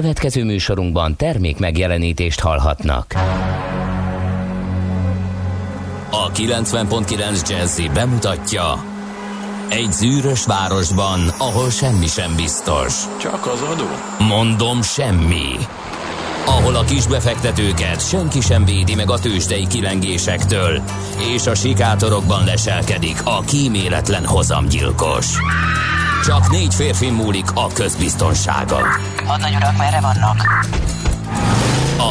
Következő műsorunkban termék megjelenítést hallhatnak. A 90.9 Jazzy bemutatja: egy zűrös városban, ahol semmi sem biztos. Csak az adó? Mondom, semmi. Ahol a kisbefektetőket senki sem védi meg a tőzsdei kilengésektől, és a sikátorokban leselkedik a kíméletlen hozamgyilkos. Csak 4 férfi múlik a közbiztonsága. Hadnagy urak, merre vannak?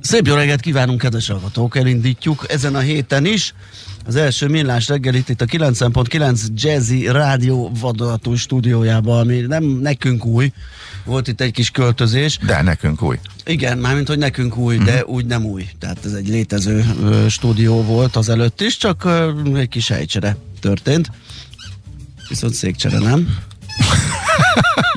Szép jó reggelt kívánunk, kedves hallgatók! Elindítjuk ezen a héten is az első Millás reggelit itt a 90.9 Jazzy Rádió vadonatúj stúdiójában, ami nem nekünk új. Volt itt egy kis költözés. De nekünk új. Igen, mármint hogy nekünk új, de úgy nem új. Tehát ez egy létező stúdió volt az előtt is, csak egy kis helycsere történt. Viszont székcsere nem.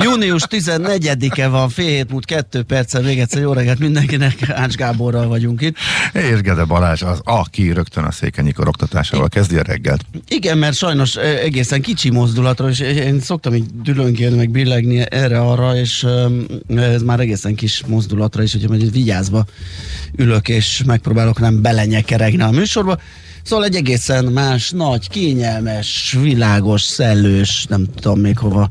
Június 14-e van, fél hét múlt 2 perccel, még egyszer jó reggelt mindenkinek, Ács Gáborral vagyunk itt. És Gede Balázs az, aki rögtön a Székenyikor oktatásával kezdi a reggelt. Igen, mert sajnos egészen kicsi mozdulatra, és én szoktam így dülöngélni, meg billegni erre-arra, és ez már egészen kis mozdulatra is, hogyha majd vigyázba ülök, és megpróbálok nem belenyekeregni a műsorba. Szóval egy egészen más, nagy, kényelmes, világos, szellős, nem tudom még hova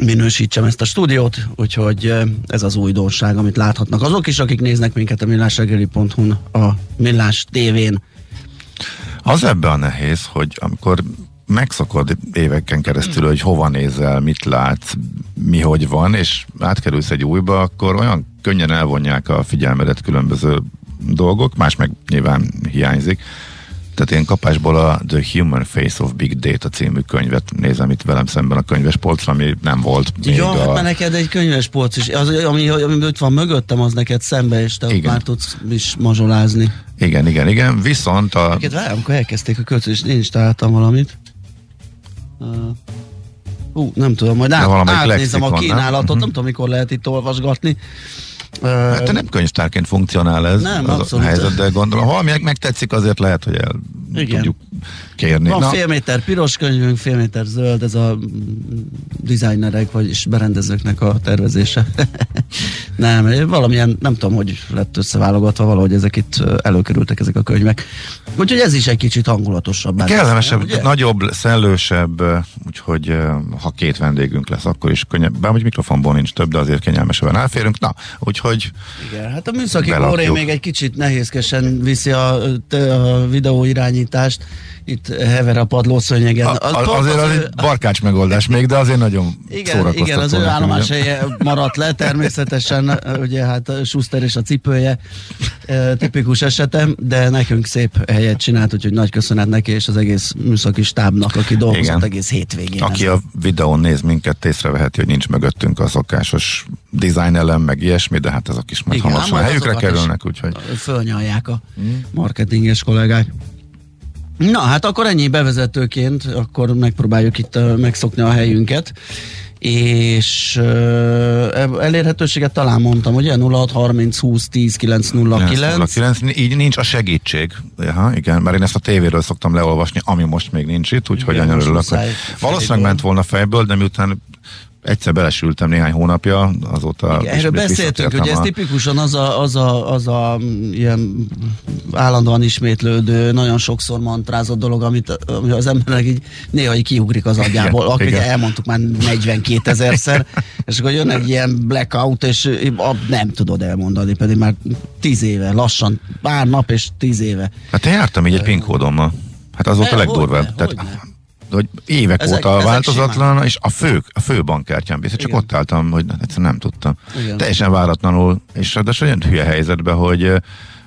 minősítsem ezt a stúdiót, úgyhogy ez az újdonság, amit láthatnak azok is, akik néznek minket a millásreggeli.hu-n, a Millás TV-n. Az ebben a nehéz, hogy amikor megszokod éveken keresztül, hogy hova nézel, mit látsz, mi hogy van, és átkerülsz egy újba, akkor olyan könnyen elvonják a figyelmedet különböző dolgok, más meg nyilván hiányzik. Tehát én kapásból a The Human Face of Big Data című könyvet nézem itt velem szemben a könyvespolcra, ami nem volt még. Jó, hát mert neked egy könyvespolc is, az, ami ott van mögöttem, az neked szembe, és te ott már tudsz is mazsolázni. Igen, viszont a... Neked várjál, amikor elkezdték a költözést, én is találtam valamit. Nem tudom, majd átnézem a kínálatot, nem tudom, mikor lehet itt olvasgatni. Hát nem könyvtárként funkcionál ez, nem, az a helyzet, de gondolom, ha valaminek megtetszik, azért lehet, hogy el tudjuk kérni. Van fél méter piros könyvünk, fél méter zöld, ez a designerek, vagyis berendezőknek a tervezése. Nem, valamilyen, nem tudom, hogy lett összeválogatva, valahogy ezek itt előkerültek, ezek a könyvek. Úgyhogy ez is egy kicsit hangulatosabb. Kellemesebb, nagyobb, szellősebb, úgyhogy ha 2 vendégünk lesz, akkor is könnyebb. Bár hogy mikrofonból nincs több, de azért kényelmesebben elférünk. Na, úgyhogy igen, hát a műszaki óré még egy kicsit nehézkesen viszi a videóirányítást. Itt hever a padlószőnyegen. Azért az egy barkács megoldás még, de azért nagyon szórakoztató. Igen, az ő állomás helye maradt le, természetesen, ugye hát a Schuster és a cipője tipikus esetem, de nekünk szép helyet csinált, úgyhogy nagy köszönet neki és az egész műszaki stábnak, aki dolgozott egész hétvégén. Aki a videón néz minket, észreveheti, hogy nincs mögöttünk a szokásos design elem, meg ilyesmi, de hát azok is majd hamarosan a helyükre kerülnek, úgyhogy fölnyalják a marketinges kollégák. Na, hát akkor ennyi bevezetőként, akkor megpróbáljuk itt megszokni a helyünket, és elérhetőséget talán mondtam, ugye? 0630 20 10 909. Így nincs a segítség. Aha, igen, mert én ezt a tévéről szoktam leolvasni, ami most még nincs itt, úgyhogy annyira örülök. Valószínűleg ment volna fejből, de miután egyszer belesültem néhány hónapja, azóta... Igen, erről beszéltünk, hogy ez tipikusan az a ilyen állandóan ismétlődő, nagyon sokszor mantrázott dolog, ami az embernek így néha így kiugrik az agyából, akkor elmondtuk már 42 000-szer, és akkor jön egy ilyen blackout, és nem tudod elmondani, pedig már 10 éve, lassan, pár nap és 10 éve. Hát én jártam így egy pinkódommal. Hát az volt a legdurvább. hogy évek ezek, óta változatlan, simán. És a főbankkártyám biztos, csak ott álltam, hogy egyszerűen nem tudtam. Igen. Teljesen váratlanul, és ráadásul olyan hülye helyzetben, hogy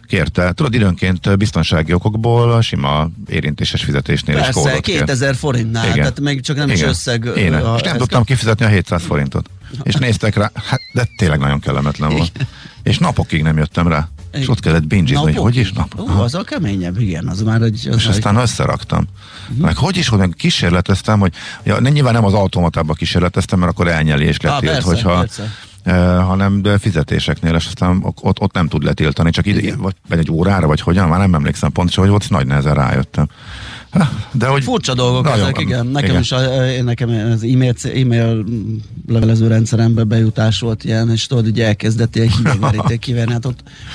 kérte, tudod, időnként biztonsági okokból a sima érintéses fizetésnél persze, is kódot kér. 2000 forintnál, igen. Tehát meg csak nem is összeg. Én és nem tudtam kifizetni a 700 forintot. És néztek rá, hát, de tényleg nagyon kellemetlen volt. Igen. És napokig nem jöttem rá. Igen. És ott kellett bingizni, hogy is nap. Az a keményebb, igen, az már egy... És aztán összeraktam. Meg hogy kísérleteztem, hogy ja, nyilván nem az automatában kísérleteztem, mert akkor elnyeli és letilt, hogyha... hanem fizetéseknél, és aztán ott nem tud letiltani, csak ide, vagy egy órára, vagy hogyan, már nem emlékszem pontosan, hogy ott nagy nehezen rájöttem. De hogy furcsa dolgok ezek, igen. Nekem az e-mail levelező rendszerembe bejutás volt ilyen, és tudod, hogy elkezdett ilyen hívegveríték kiverni, hát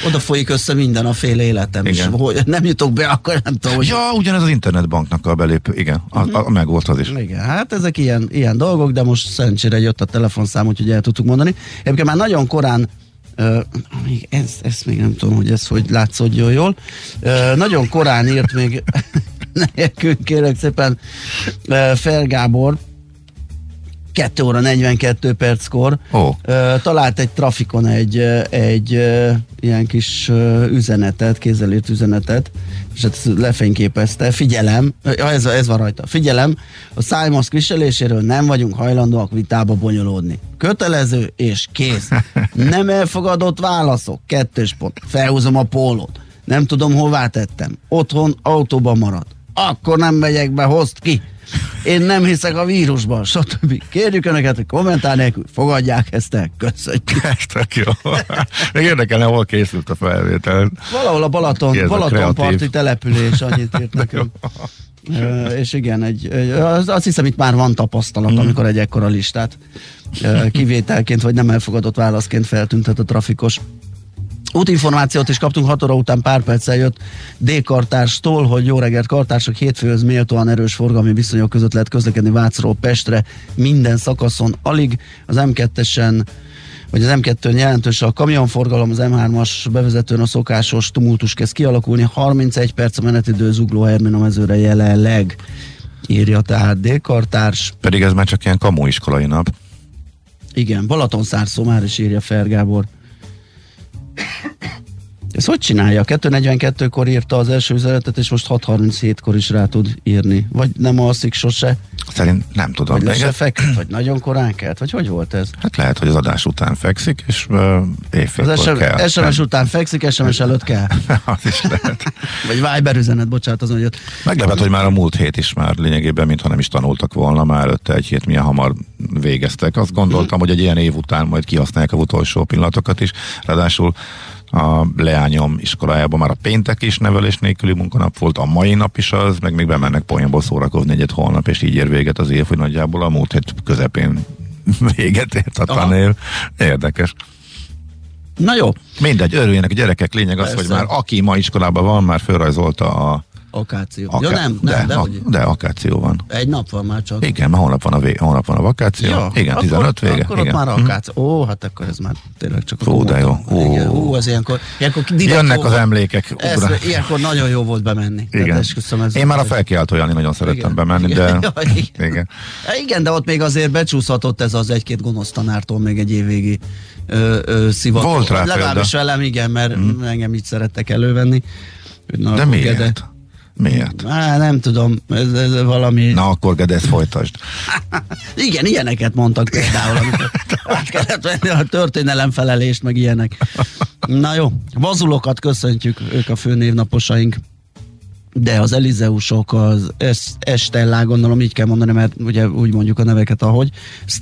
oda folyik össze minden a fél életem, és hogy nem jutok be, akkor nem tudom. Hogy... Ja, ugyanez az internetbanknak a belépő, igen, meg volt az is. Igen, hát ezek ilyen dolgok, de most szerencsére jött a telefonszám, úgyhogy el tudtuk mondani. Egyébként már nagyon korán ezt még nem tudom, hogy ez hogy látszódjon jól. Nagyon korán írt még nekünk, kérlek szépen, Fel Gábor 2 óra 42 perckor talált egy trafikon egy ilyen kis üzenetet, kézzelírt üzenetet, és ezt lefényképezte. Figyelem, ez van rajta. Figyelem, a szájmaszk viseléséről nem vagyunk hajlandóak vitába bonyolódni. Kötelező és kész. Nem elfogadott válaszok. 2 pont. Felhúzom a pólót. Nem tudom, hová tettem. Otthon, autóban marad. Akkor nem megyek be, hozd ki. Én nem hiszek a vírusban, stb. Kérjük önöket, hogy kommentár nélkül fogadják ezt el. Köszönjük. Tök jó. Érdekelne, hol készült a felvétel. Valahol a Balatonparti település, annyit írt nekünk. És igen, azt hiszem, itt már van tapasztalat, amikor egy ekkora listát kivételként vagy nem elfogadott válaszként feltüntet a trafikos. Útinformációt is kaptunk, 6 óra után pár perccel jött D-kartárstól, hogy jó reggelt kartársak, hétfőhöz méltóan erős forgalmi viszonyok között lehet közlekedni Vácról Pestre minden szakaszon alig. Az M2-esen vagy az M2-n jelentős a kamionforgalom, az M3-as bevezetőn a szokásos tumultus kezd kialakulni, 31 perc a menetidő Zugló Hermin a mezőre jelenleg, írja tehát D-kartárs. Pedig ez már csak ilyen kamuiskolai nap. Igen, Balatonszárszó már is, írja Fer Gábor. Ezt hogy csinálja? 2.42-kor írta az első üzenetet, és most 6.37-kor is rá tud írni. Vagy nem alszik sose? Szerint nem tudom. Vagy lesz feküdt, vagy nagyon korán kelt? Vagy hogy volt ez? Hát lehet, hogy az adás után fekszik, és éjfélkor kell. SMS után fekszik, SMS előtt kell. Az is lehet. Vagy Viber üzenet, bocsánat, azon jött. Meglepett, hogy már a múlt hét is már lényegében, mintha nem is tanultak volna, már előtte egy hét milyen hamar végeztek. Azt gondoltam, hogy egy ilyen év után majd kihasználják az utolsó pillanatokat is. Ráadásul a leányom iskolájában már a péntek is nevelés nélküli munkanap volt, a mai nap is az, meg még bemennek poénból szórakozni egyet holnap, és így ér véget az év, hogy nagyjából a múlt hét közepén véget ért a tanév. Érdekes. Na jó. Mindegy, örüljenek a gyerekek, lényeg az, persze, hogy már aki ma iskolában van, már fölrajzolta a akáció. Ja, nem, de akáció van. Egy nap van már csak. Igen, már holnap van a vakáció. Ja, igen, akkor, 15 vége. Akkor igen. Ott már akáció. Ó, hát akkor ez már tényleg csak... Ó, de jó. Ó, az ilyenkor jönnek az emlékek. Ilyenkor nagyon jó volt bemenni. Igen. Én már a felkiáltó Jani nagyon szerettem bemenni, de... Igen, de ott még azért becsúszhatott ez az egy-két gonosz tanártól még egy évvégi szivató. Volt rá példa. Legalábbis velem, igen, mert engem így szerettek elővenni. De miért? Miért? Nem tudom, ez valami... Na akkor Gede, ezt folytasd. Igen, ilyeneket mondtak például, amikor át kellett venni a történelemfelelést, meg ilyenek. Na jó, vazulokat köszöntjük, ők a főnévnaposaink, de az elizeusok, az Estella, gondolom így kell mondani, mert ugye úgy mondjuk a neveket, ahogy.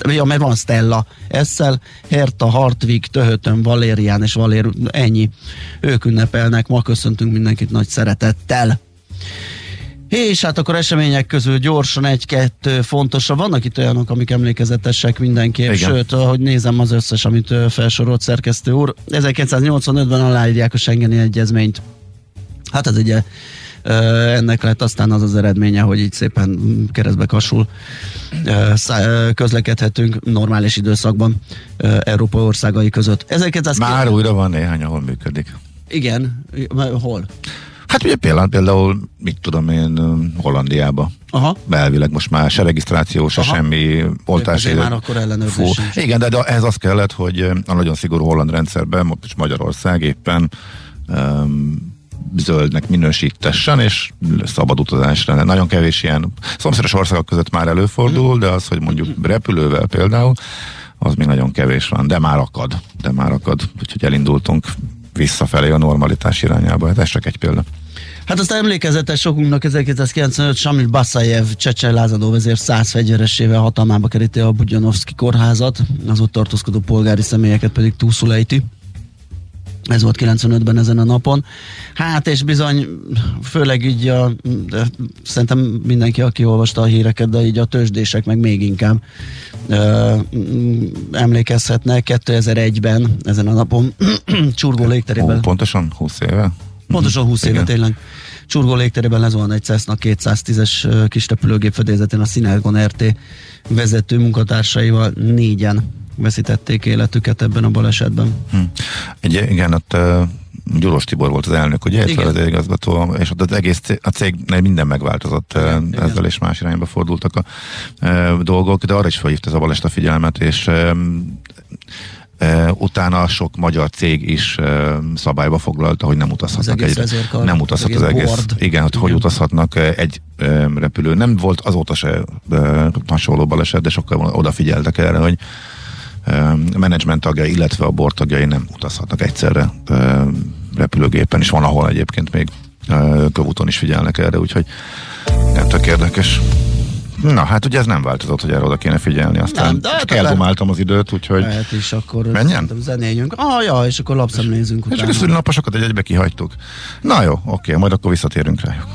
Ja, mert van Stella, Esszel, Herta, Hartwig, Töhötön, Valérián és Valér, ennyi. Ők ünnepelnek, ma köszöntünk mindenkit nagy szeretettel. És hát akkor események közül gyorsan 1-2 fontosabb. Vannak itt olyanok, amik emlékezetesek mindenképp, igen. Sőt, ahogy nézem az összes, amit felsorolt szerkesztő úr. 1985-ben aláírják a Schengeni Egyezményt. Hát ez ugye ennek lett aztán az eredménye, hogy így szépen keresztbe kasul közlekedhetünk normális időszakban Európa országai között. Már újra van néhány, ahol működik. Igen, hol? Hát ugye például, mit tudom én, Hollandiába. Aha. Belvileg most már se regisztráció, se semmi oltási. Már akkor ellenőrzés. Igen, de ez az kellett, hogy a nagyon szigorú holland rendszerben, és Magyarország éppen zöldnek minősítessen, és szabad utazásra. Nagyon kevés ilyen szomszédos országok között már előfordul, de az, hogy mondjuk repülővel például, az még nagyon kevés van, de már akad. Úgyhogy elindultunk visszafelé a normalitás irányába. Hát ez csak egy példa. Hát azt emlékezetes sokunknak 1995 Samir Baszályev csecsen lázadó vezér 100 fegyveresével hatalmába keríti a Budyonovszki kórházat, az ott tartózkodó polgári személyeket pedig túlszul ejti. Ez volt 95-ben ezen a napon. Hát és bizony, főleg így szerintem mindenki, aki olvasta a híreket, de így a tőzsdések meg még inkább emlékezhetnek 2001-ben ezen a napon csurgó légterében. Pontosan 20 éve? Pontosan 20 éve, tényleg. Csurgó légterében lezuhan egy Cessna 210-es kisrepülőgép fedélzetén a Sinegon RT vezető munkatársaival négyen veszítették életüket ebben a balesetben. Igen, ott Gyurós Tibor volt az elnök, ugye? Igen. Az igazgató, és ott az egész cégnél minden megváltozott, igen, ezzel igen. És más irányba fordultak a dolgok, de arra is felhívt ez a baleset a figyelmet, és utána sok magyar cég is szabályba foglalta, hogy nem utazhatnak az egész board. Igen, hogy utazhatnak egy repülő. Nem volt azóta se hasonló baleset, de sokkal odafigyeltek erre, hogy a menedzsment tagjai, illetve a board tagjai nem utazhatnak egyszerre repülőgépen, és van, ahol egyébként még kövúton is figyelnek erre, úgyhogy nem tök érdekes. Na, hát ugye ez nem változott, hogy erre oda kéne figyelni, aztán elgumáltam az időt, úgyhogy lehet is, akkor menjen? Zenéljünk. És akkor lapszemlézünk utána. És akkor szülinaposokat egybe kihagytuk. Na jó, oké, majd akkor visszatérünk rájuk.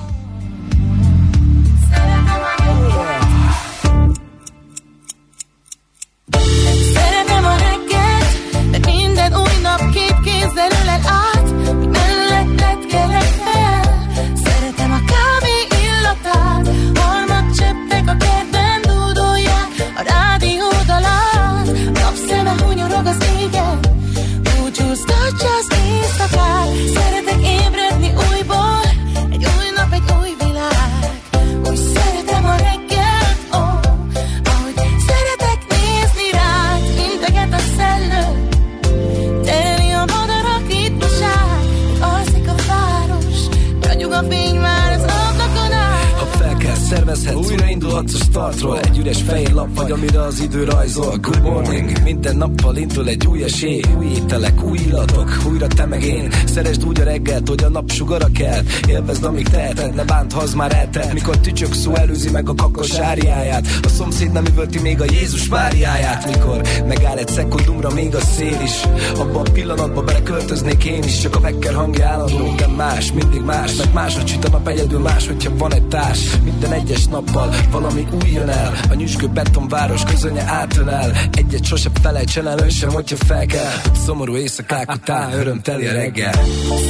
Újraindulhatsz a startról, egy üres fehér lap vagy, amire az idő rajzol. Good morning, minden nappal indul egy új esély. Új ételek, új illatok, újra te meg én. Szeresd úgy a reggelt, hogy a napsugara kell. Élvezd, amíg teheted, ne bánt, ha az már eltelt. Mikor tücsök szó előzi meg a kakos áriáját, a szomszéd nem üvölti még a Jézus Máriáját. Mikor megáll egy szekundumra még a szél is, abba a pillanatba beleköltöznék én is. Csak a vekker hangja állandó, de más, mindig más. Mert máshogy süt a nap, egyedül más, hogyha van egy társ. Minden egyes nappal valami új jön el, a nyüzsgő betonváros közönye átön el. Egyet sose felejtsen el, ön sem, hogyha fel kell. Szomorú éjszakák után örömteli a reggel.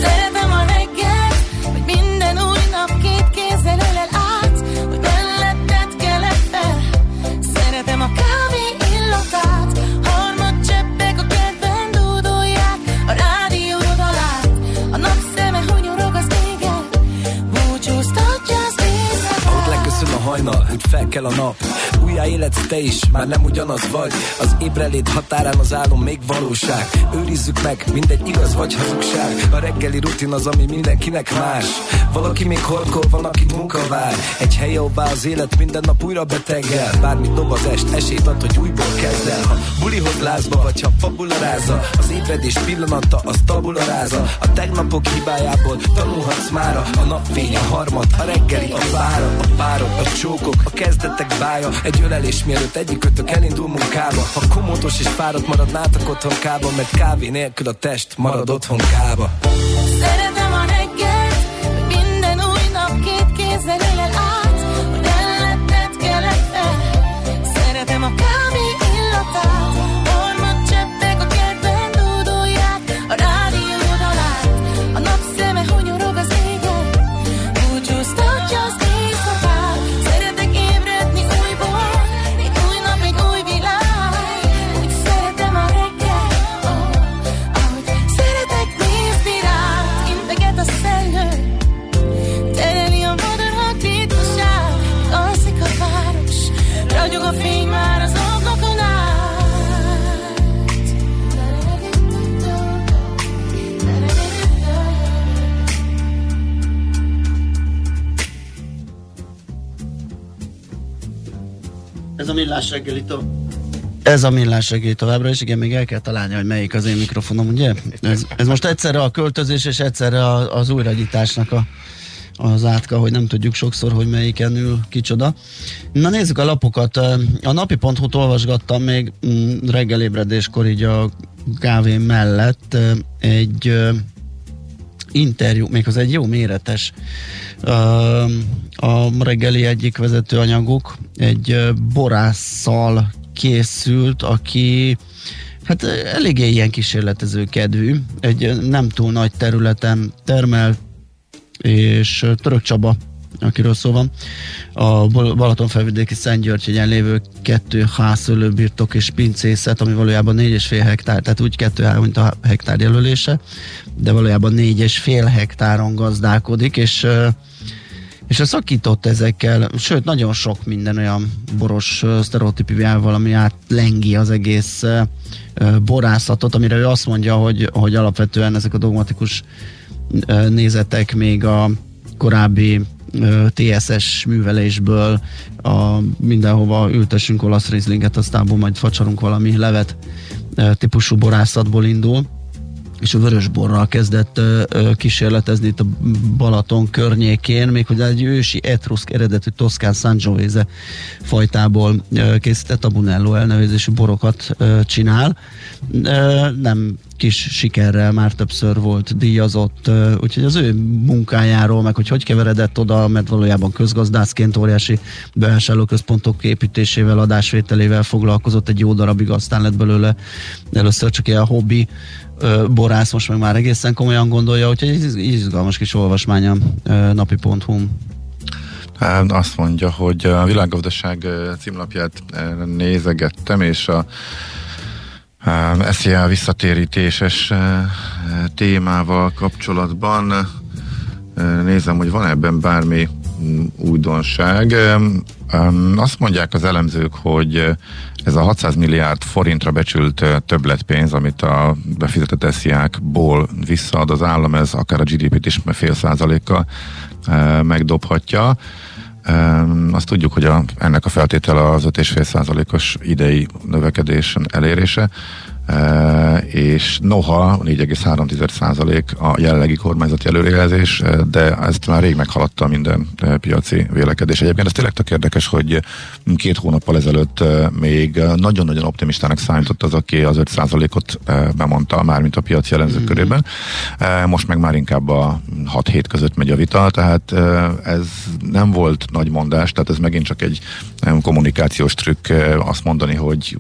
Szeretem a reggel, hogy minden új nap két kézzel ölel át, hogy melletted kelek fel. Szeretem a kávé illatát, harmad cseppek a kedven dúdolják, a rádiód alát, a napszeme hunyorog az égen, búcsúztatja az éjszakát. Ahogy leköszön a hajnal, úgy fel kell a nap. Újjá életsz te is, már nem ugyanaz vagy. Az ébrelét határán az álom még valóság. Őrizzük meg, mindegy igaz vagy hazugság. A reggeli rutin az, ami mindenkinek más. Valaki még horkol, van, akit munka vár. Egy hely, ahová az élet minden nap újra beteggel. Bármit dob az est, esélyt ad, hogy újból kezd el. Ha bulihoz lázba, vagy ha fabula ráza, az ébredés pillanata, az tabula ráza. A tegnapok hibájából tanulhatsz mára. A napfény, a harmad, a reggeli, a vára. A párok, a csókok, a kezdetek bája. Egy ölelés mielőtt egyikötök elindul munkába. Ha komótos és fáradt maradnátok otthonkába, mert kávé nélkül a test marad otthonkába. Szeretem a reggelt, hogy minden új nap két kézzel ölel át, hogy elletted kelek fel. Szeretem a kávé illatát, ormad cseppek a kertben dúdolják, a rádiód alát, a napszeme hunyorog az égen, búcsúztatja az éjszakát. Szeretek ébredni újból, egy új nap, egy új világ. Úgy szeretem a reggelt, ahogy szeretek nézni rád, integet a szellem. Millás reggeli tovább. Ez a Millás reggeli továbbra, és igen, még el kell találni, hogy melyik az én mikrofonom, ugye? Ez most egyszerre a költözés, és egyszerre az újragyításnak az átka, hogy nem tudjuk sokszor, hogy melyiken ül kicsoda. Na, nézzük a lapokat. A napi.hu-t olvasgattam még reggel ébredéskor így a kávé mellett egy interjú, méghozzá egy jó méretes, a reggeli egyik vezetőanyaguk egy borásszal készült, aki hát eléggé ilyen kísérletező kedvű, egy nem túl nagy területen termel, és Török Csaba, akiről szó van, a Balatonfelvidéki Szent Györgyhegyen lévő 2 házszőlőbirtok és pincészet, ami valójában 4,5 hektár, tehát úgy 2 mint a hektár jelölése, de valójában 4,5 hektáron gazdálkodik, és a szakított ezekkel, sőt, nagyon sok minden olyan boros sztereotípiával, ami átlengi az egész borászatot, amire ő azt mondja, hogy alapvetően ezek a dogmatikus nézetek még a korábbi TSS művelésből, mindenhova ültessünk olasz rizlinget, aztán majd facsarunk valami levet típusú borászatból indul, és a vörösborral kezdett kísérletezni itt a Balaton környékén, méghozzá egy ősi etruszk eredetű toszkán Sangiovese fajtából készített, a Bunello elnevezésű borokat csinál. Nem kis sikerrel, már többször volt díjazott, úgyhogy az ő munkájáról, meg hogy keveredett oda, mert valójában közgazdászként óriási bevásárlóközpontok építésével, adásvételével foglalkozott egy jó darabig, aztán lett belőle először csak ilyen hobbi borász, most meg már egészen komolyan gondolja, úgyhogy ez izgalmas kis olvasmány a napi.hu-n. Hát azt mondja, hogy a világgazdaság címlapját nézegettem, és a SZIA visszatérítéses témával kapcsolatban nézem, hogy van ebben bármi újdonság. Azt mondják az elemzők, hogy ez a 600 milliárd forintra becsült többletpénz, amit a befizetett SZIA-kból visszaad az állam, ez akár a GDP-t is 0,5%-kal megdobhatja. Azt tudjuk, hogy ennek a feltétele az 5,5%-os idei növekedés elérése, és noha 4,3% a jelenlegi kormányzati előrejelzés, de ezt már rég meghaladta minden piaci vélekedés. Egyébként ez tényleg tök érdekes, hogy 2 hónappal ezelőtt még nagyon-nagyon optimistának számított az, aki az 5%-ot bemondta, mármint a piaci elemzők körében. Most meg már inkább a 6-7 között megy a vita, tehát ez nem volt nagy mondás, tehát ez megint csak egy kommunikációs trükk azt mondani, hogy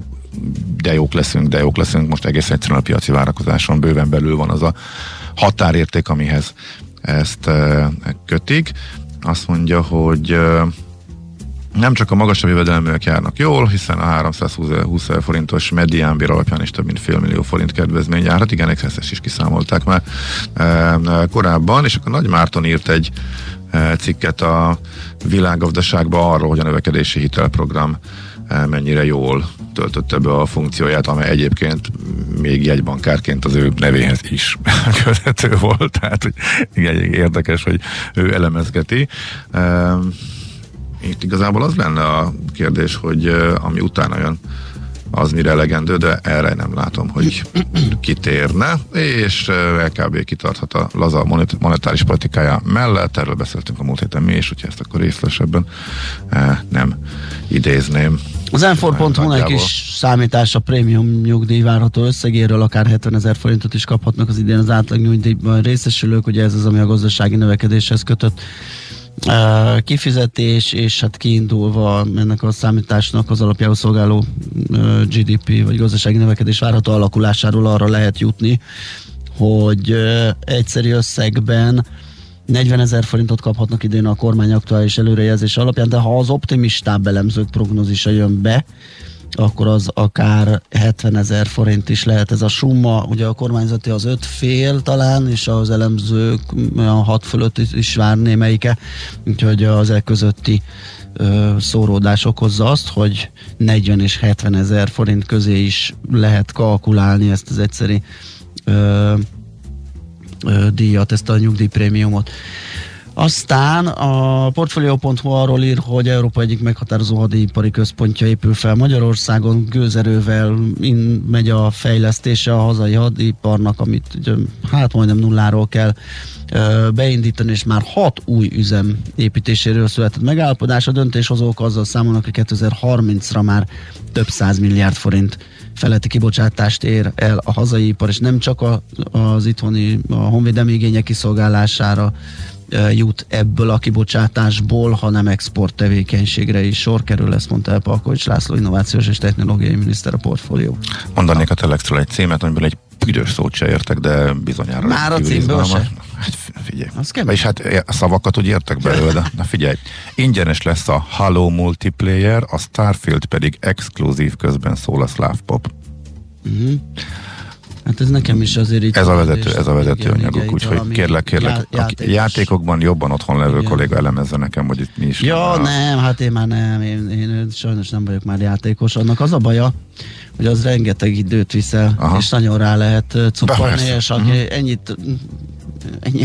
de jók leszünk, most egész egyszerűen a piaci várakozáson bőven belül van az a határérték, amihez ezt kötik. Azt mondja, hogy nem csak a magasabb jövedelműek járnak jól, hiszen a 320 forintos mediánbér alapján is több mint $500,000 kedvezmény járhat. Igen, ezt is kiszámolták már korábban, és akkor Nagy Márton írt egy cikket a világgazdaságba arról, hogy a növekedési hitelprogram mennyire jól töltötte be a funkcióját, amely egyébként még jegybankárként az ő nevéhez is köthető volt, tehát igen, érdekes, hogy ő elemezgeti. Itt igazából az lenne a kérdés, hogy ami utána jön, az mire elegendő, de erre nem látom, hogy kitérne, és LKB kitarthat a laza monetáris politikája mellett, erről beszéltünk a múlt héten mi is, úgyhogy ezt akkor részletesebben nem idézném. Az M4.hu-n egy kis számítás a prémium nyugdíj várható összegéről, akár 70,000 forintot is kaphatnak az idén az átlag nyugdíjban részesülők, ugye ez az, ami a gazdasági növekedéshez kötött kifizetés, és hát kiindulva ennek a számításnak az alapjául szolgáló GDP vagy gazdasági növekedés várható alakulásáról arra lehet jutni, hogy egyszerű összegben 40,000 forintot kaphatnak idén a kormány aktuális előrejelzés alapján, de ha az optimistább elemzők prognózisa jön be, akkor az akár 70,000 forint is lehet ez a summa. Ugye a kormányzati az 5,5 talán, és az elemzők olyan 6 fölött is vár némelyike, úgyhogy az e közötti szóródás okozza azt, hogy 40 és 70,000 forint közé is lehet kalkulálni ezt az egyszeri díjat, ezt a nyugdíjprémiumot. Aztán a Portfolio.hu arról ír, hogy Európa egyik meghatározó hadipari központja épül fel Magyarországon, gőzerővel megy a fejlesztése a hazai hadiparnak, amit hát majdnem nulláról kell beindítani, és már 6 új üzem építéséről született megállapodás. A döntéshozók azzal számolnak, hogy 2030-ra már több 100 milliárd forint feletti kibocsátást ér el a hazai ipar, és nem csak az itthoni a honvédelmi igények kiszolgálására jut ebből a kibocsátásból, hanem export tevékenységre is sor kerül, ezt mondta el Palkovics László, innovációs és technológiai miniszter, a Portfólió. Mondanék a Telexről egy címet, amiből egy büdös szót se értek, de bizonyára... Már a címből se? Hát figyelj. És hát a szavakat úgy értek belőle, de na figyelj. Ingyenes lesz a Halo Multiplayer, a Starfield pedig exkluzív, közben szól a szláv pop. Uh-huh. Hát ez nekem is azért így... Ez a vezető anyagok, úgyhogy kérlek, játékokban jobban otthon levő kolléga elemezze nekem, hogy itt mi is... nem, hát én már nem, én sajnos nem vagyok már játékos. Annak az a baja, hogy az rengeteg időt viszel, aha, és nagyon rá lehet cuppanni, és aki ennyi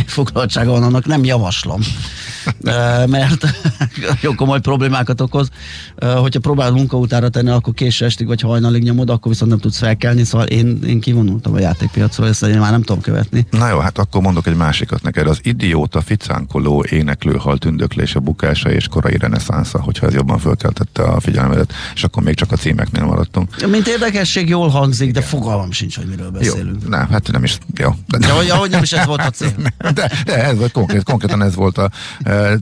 foglaltsága van, annak nem javaslom. Mert jó komoly problémákat okoz. Hogyha próbálod munka utára tenni, akkor késő estig vagy hajnalig nyomod, akkor viszont nem tudsz felkelni, szóval én kivonultam a játékpiacról, ezt én már nem tudom követni. Na jó, hát akkor mondok egy másikat neked. Az idióta ficánkoló éneklő hal tündöklése, bukása és korai reneszánsza, hogyha ez jobban fölkeltette a figyelmedet, és akkor még csak a címeknél maradtunk. Mint érdekesség jól hangzik, de fogalmam sincs, hogy miről beszélünk. Jó, nem, hát nem is. Jó. De ahogy nem is ez volt a cím. De ez volt, konkrétan ez volt a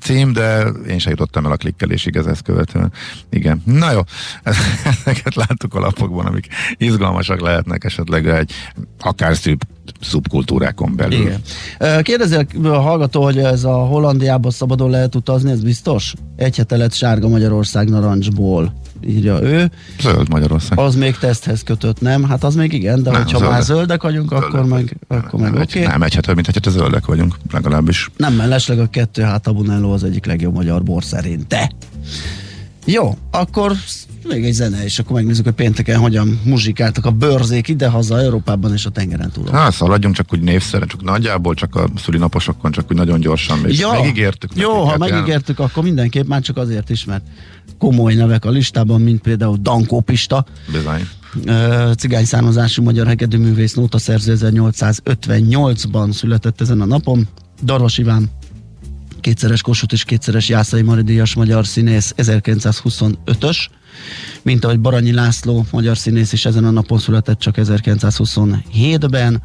cím, de én se jutottam el a klikkelésig ezt követően. Igen. Na jó, ezeket láttuk a lapokban, amik izgalmasak lehetnek esetleg egy akár szubkultúrákon belül. Igen. Kérdezzél a hallgató, hogy ez a Hollandiában szabadon lehet utazni, ez biztos? Egy hete lett sárga Magyarország narancsból, írja ő. Zöld Magyarország. Az még teszthez kötött, nem? Hát az még igen, de nem, hogyha zöldek. Már zöldek vagyunk, akkor meg oké. Okay. Nem, egyhető, mint egyhető zöldek vagyunk, legalábbis. Nem, mellesleg a 2 hátabunáló az egyik legjobb magyar bor szerinte. Jó, akkor még egy zene, és akkor megnézzük, hogy pénteken hogyan muzsikáltak a bőrzék idehaza Európában és a tengeren túl. Hát szaladjunk csak úgy névszerűen, csak nagyjából, csak a szülinaposokon, csak úgy nagyon gyorsan, és ja, megígértük. Jó, ha megígértük, akkor mindenképp, már csak azért is, mert komoly nevek a listában, mint például Dankó Pista. Bizony. Cigány származású magyar hegedűművész, nótaszerző, 1858-ban született ezen a napon. Darvas Iván, kétszeres Kossuth és kétszeres Jászai Mari díjas magyar színész, 1925-ös, mint ahogy Baranyi László magyar színész is ezen a napon született, csak 1927-ben,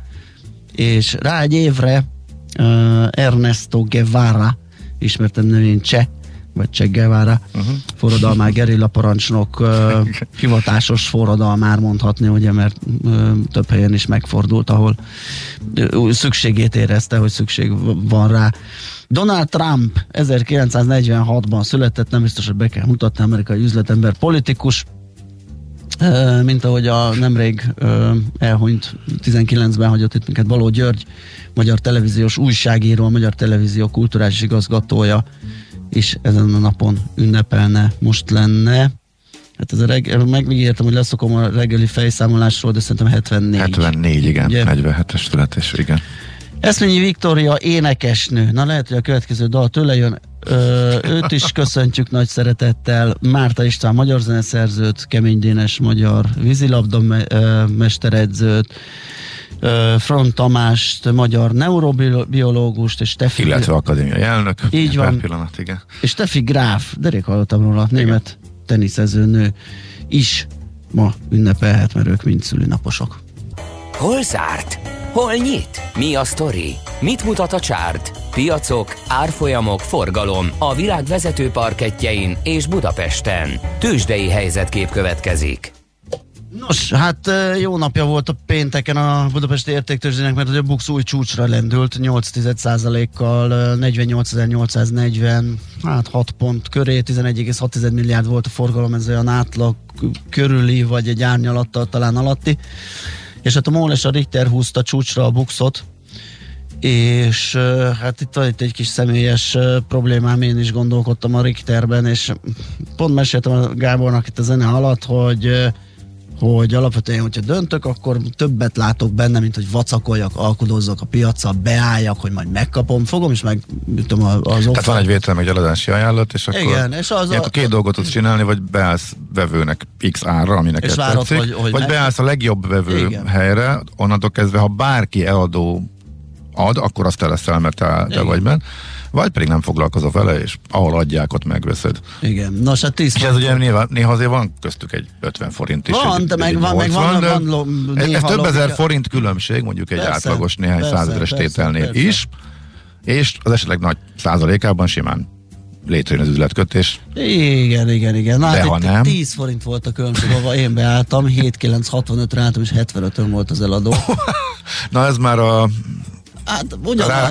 és rá egy évre Ernesto Guevara, ismertem nevén Cseh, vagy Che Guevara, forradalmár, gerilla parancsnok, hivatásos forradalmár mondhatni, ugye, mert több helyen is megfordult, ahol szükségét érezte, hogy szükség van rá. Donald Trump 1946-ban született, nem biztos, hogy be kell mutatni, amerikai üzletember, politikus, mint ahogy a nemrég elhunyt 19-ben hagyott itt minket Baló György, magyar televíziós újságíró, a Magyar Televízió kulturális igazgatója, és ezen a napon ünnepelne, most lenne. Hát ez a megígértem, hogy leszokom a reggeli fejszámolásról, de szerintem 74. 74, igen, ugye? 47-es születés, igen. Eszményi Viktória énekesnő. Na lehet, hogy a következő dal tőle jön. Őt is köszöntjük nagy szeretettel. Márta István magyar zeneszerzőt, Kemény Dénes magyar vízilabda mesteredzőt, Front Tamást, magyar neurobiológust, és Steffi... Illetve akadémiai elnök. Így van. Pillanat, igen. És Steffi Graf, de rég hallottam róla, igen. Német teniszező nő is ma ünnepelhet, mert ők mind szülinaposok. Hol zárt? Hol nyit? Mi a sztori? Mit mutat a csárt? Piacok, árfolyamok, forgalom a világ vezető parkettjein és Budapesten. Tőzsdei helyzetkép következik. Nos, hát jó napja volt a pénteken a budapesti értéktőzsdének, mert a BUX új csúcsra lendült, 0,8%-kal 48.840, hát 6 pont köré, 11,6 milliárd volt a forgalom, ez olyan átlag körüli, vagy egy árnyalattal talán alatti. És hát a MOL és a Richter húzta csúcsra a BUX-ot, és hát itt van itt egy kis személyes problémám, én is gondolkodtam a Richterben, és pont meséltem a Gábornak itt a zene alatt, hogy hogy alapvetően, hogyha döntök, akkor többet látok benne, mint hogy vacakoljak, alkudozzak a piaccal, beálljak, hogy majd megkapom, fogom, és megütöm az offert. Tehát van egy vételem, egy eladási ajánlat, és akkor igen, és az a két dolgot tudsz csinálni, vagy beállsz vevőnek X árra, aminek tetszik, várod, vagy beállsz a legjobb vevő igen. helyre, onnantól kezdve, ha bárki eladó ad, akkor azt te leszel, mert te vagy benne. Vagy pedig nem foglalkozol vele, és ahol adják, ott megveszed. Igen. Nos, hát 10 és ez ugye néha azért van köztük egy 50 forint is. Van, de van ez több ezer forint különbség, mondjuk egy persze, átlagos néhány százezeres tételnél persze. is, és az esetleg nagy százalékában simán létrejön az üzletkötés. Igen. Na, de hát ha nem... 10 forint volt a különbség, ahol én beálltam, 7,965 rátom, és 75-ön volt az eladó. Na ez már a... Hát,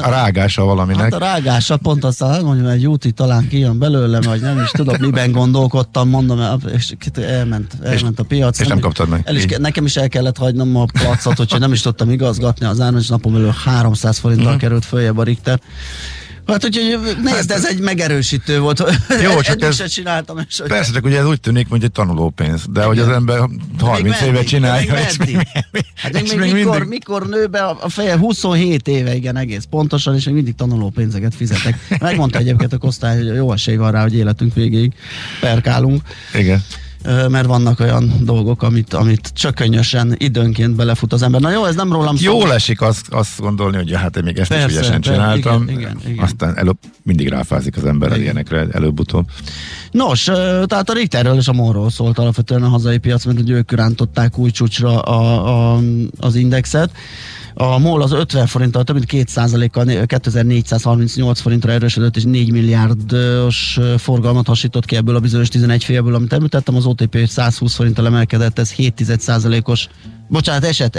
a rágása valaminek. Hát a rágása, pont azt mondom, egy úti talán kijön belőlem, vagy nem is tudom, miben gondolkodtam, mondom, és elment a piac. És nem kaptad meg. Nekem is el kellett hagynom a placot, úgyhogy nem is tudtam igazgatni az áron, és napom elő 300 forinttal került följebb a Richter. Hát úgyhogy nézd, ez egy megerősítő volt. Jó, csak ezt csináltam. És persze, csak ugye ez úgy tűnik, hogy egy tanulópénz, de hogy az ember 30 éve csinálja. És mikor nő be a feje? 27 éve, igen, egész pontosan, és még mindig tanulópénzeket fizetek. Megmondta egyébként a kosztály, hogy jó esély van rá, hogy életünk végéig perkálunk. Igen. Mert vannak olyan dolgok, amit csökönyösen időnként belefut az ember. Na jó, ez nem rólam szó. Jól esik azt gondolni, hogy hát én még ezt persze, is ügyesen csináltam. Igen. Aztán előbb mindig ráfázik az ember ilyenekre előbb-utóbb. Nos, tehát a Richterről és a MOL-ról szólt alapvetően a hazai piac, mert ugye ők rántották új csúcsra az indexet. A MOL az 50 forinttal, több mint 2%-kal 2438 forintra erősödött, és 4 milliárdos forgalmat hasított ki ebből a bizonyos 11 félből, amit említettem. Az OTP 120 forinttal emelkedett, ez 7,1%-os, bocsánat, esett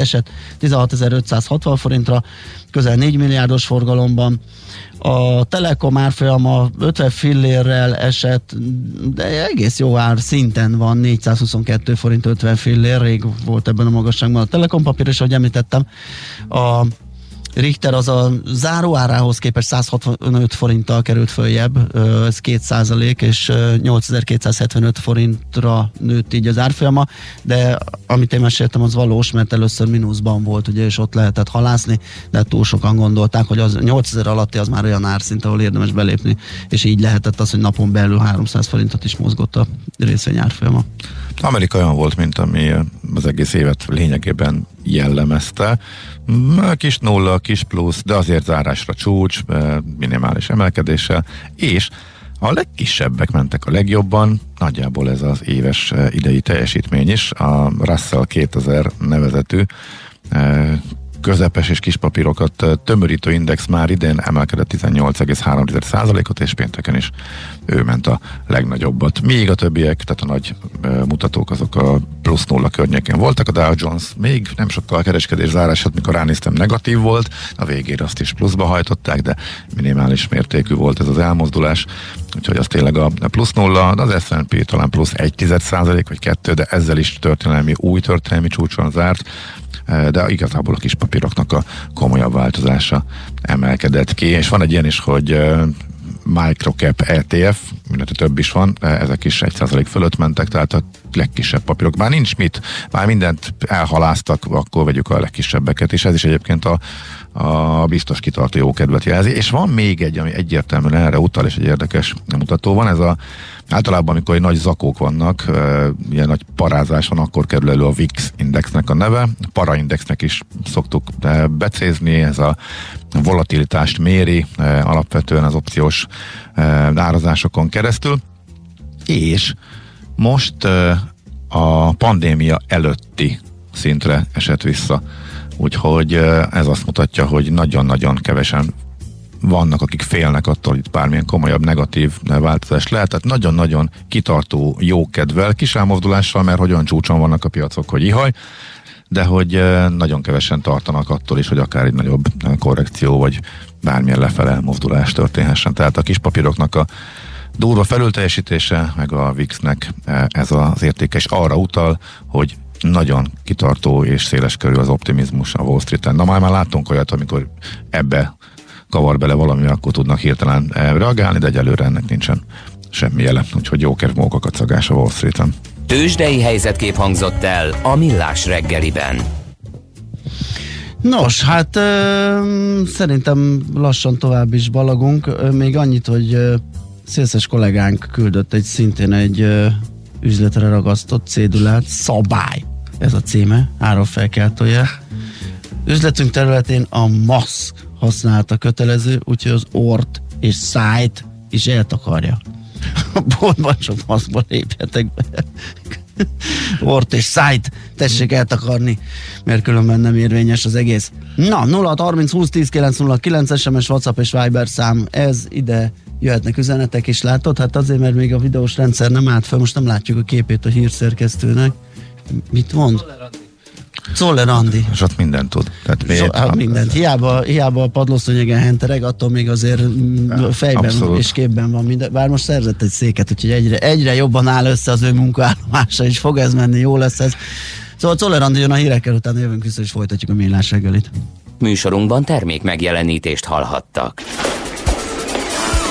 16.560 forintra, közel 4 milliárdos forgalomban. A Telekom árfolyama 50 fillérrel esett, de egész jó ár szinten van, 422 forint 50 fillér, rég volt ebben a magasságban a Telekom papír, és ahogy említettem, a Richter az a záróárához képest 165 forinttal került följebb, ez 2%, és 8275 forintra nőtt így az árfolyama, de amit én meséltem, az valós, mert először mínuszban volt, ugye, és ott lehetett halászni, de túl sokan gondolták, hogy az 8000 alatti az már olyan árszint, ahol érdemes belépni, és így lehetett az, hogy napon belül 300 forintot is mozgott a részvény árfolyama. Amerika olyan volt, mint ami az egész évet lényegében jellemezte. Kis nulla, kis plusz, de azért zárásra csúcs, minimális emelkedéssel, és a legkisebbek mentek a legjobban, nagyjából ez az éves idei teljesítmény is, a Russell 2000 nevezetű közepes és kis papírokat tömörítő index már idén emelkedett 18,3%-ot, és pénteken is ő ment a legnagyobbat. Még a többiek, tehát a nagy mutatók azok a plusz nulla környékén voltak, a Dow Jones még nem sokkal a kereskedés zárását, mikor ránéztem, negatív volt, a végére azt is pluszba hajtották, de minimális mértékű volt ez az elmozdulás, úgyhogy az tényleg a plusz nulla, az S&P talán plusz 1% vagy 2, de ezzel is új történelmi csúcson zárt, de igazából a kis papíroknak a komolyabb változása emelkedett ki, és van egy ilyen is, hogy microcap ETF, mindent több is van, ezek is 1% fölött mentek, tehát a legkisebb papírok. Már nincs mit, már mindent elhaláztak, akkor vegyük a legkisebbeket, és ez is egyébként a biztos kitartó jó kedvet jelzi, és van még egy, ami egyértelműen erre utal, és egy érdekes mutató van, ez általában, amikor nagy zakók vannak, ilyen nagy parázás van, akkor kerül elő a VIX indexnek a neve, paraindexnek is szoktuk becézni, ez a volatilitást méri, alapvetően az opciós árazásokon keresztül, és most a pandémia előtti szintre esett vissza. Úgyhogy ez azt mutatja, hogy nagyon-nagyon kevesen vannak, akik félnek attól, hogy bármilyen komolyabb negatív változás lehet. Tehát nagyon-nagyon kitartó jókedvel, kis elmozdulással, mert hogy olyan csúcson vannak a piacok, hogy ihaj, de hogy nagyon kevesen tartanak attól is, hogy akár egy nagyobb korrekció, vagy bármilyen lefele mozdulás történhessen. Tehát a kis papíroknak a durva felülteljesítése, meg a VIX-nek ez az értékes arra utal, hogy nagyon kitartó és széles körül az optimizmus a Wall Street-en. Na már láttunk olyat, amikor ebbe kavar bele valami, akkor tudnak hirtelen reagálni, de egyelőre ennek nincsen semmi jele. Úgyhogy jókedvű móka kacagás a Wall Street-en. Tőzsdei helyzetkép hangzott el a Millás reggeliben. Nos, hát szerintem lassan tovább is balagunk. Még annyit, hogy szélszes kollégánk küldött egy szintén egy üzletre ragasztott cédulát. Szabály! Ez a címe, árafejkeltője. Üzletünk területén a maszk használta kötelező, úgyhogy az ort és szájt is eltakarja. A boltban csak maszkban lépjetek be. Ort és szájt tessék eltakarni, mert különben nem érvényes az egész. Na, 0630 20 10 909, SMS, WhatsApp és Viber szám, ez ide jöhetnek üzenetek, és látod, hát azért, mert még a videós rendszer nem állt fel, most nem látjuk a képét a hírszerkesztőnek. Mit mond? Czoller Andi. És ott mindent tud. Tehát mindent. Hiába a padlószőnyegen hentereg, attól még azért fejben abszolút és képben van minden. Bár most szerzett egy széket, úgyhogy egyre jobban áll össze az ő munkaállomása, és fog ez menni, jó lesz ez. Szóval Czoller Andi jön a hírekkel, utána jövünk vissza, és folytatjuk a Millás reggelit. Műsorunkban termék megjelenítést hallhattak.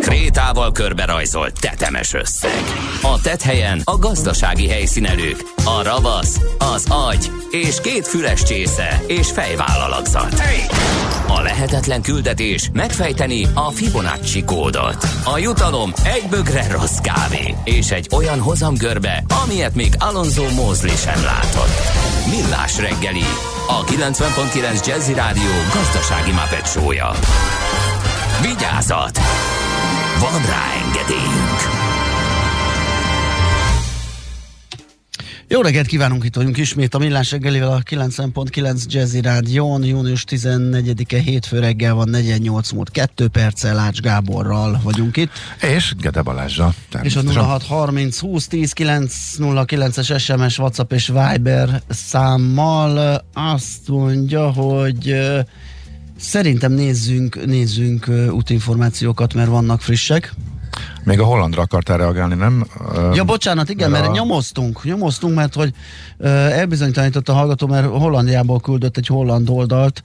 krétával körberajzolt tetemes összeg. A tetthelyen a gazdasági helyszínelők, a ravasz, az agy és két füles csésze és fejvállalakzat. A lehetetlen küldetés megfejteni a Fibonacci kódot. A jutalom egy bögre rossz kávé és egy olyan hozamgörbe, amilyet még Alonso Mosley sem látott. Millás reggeli, a 90.9 Jazzy Rádió gazdasági Muppet Show-ja. Vigyázat! Van rá engedélyünk. Jó reggelt kívánunk, itt vagyunk ismét a Millás reggelével a 90.9 Jazzy Rádión. Június 14-e hétfő reggel van, 4:08, 2 perccel Ács Gáborral vagyunk itt. És Gede Balázsra. És a 0630 20 10 909-es SMS, WhatsApp és Viber számmal. Azt mondja, hogy... szerintem nézzünk útinformációkat, mert vannak frissek. Még a hollandra akartál reagálni, nem? Ja, bocsánat, igen, mert nyomoztunk, mert hogy elbizonyított a hallgató, mert Hollandiából küldött egy holland oldalt,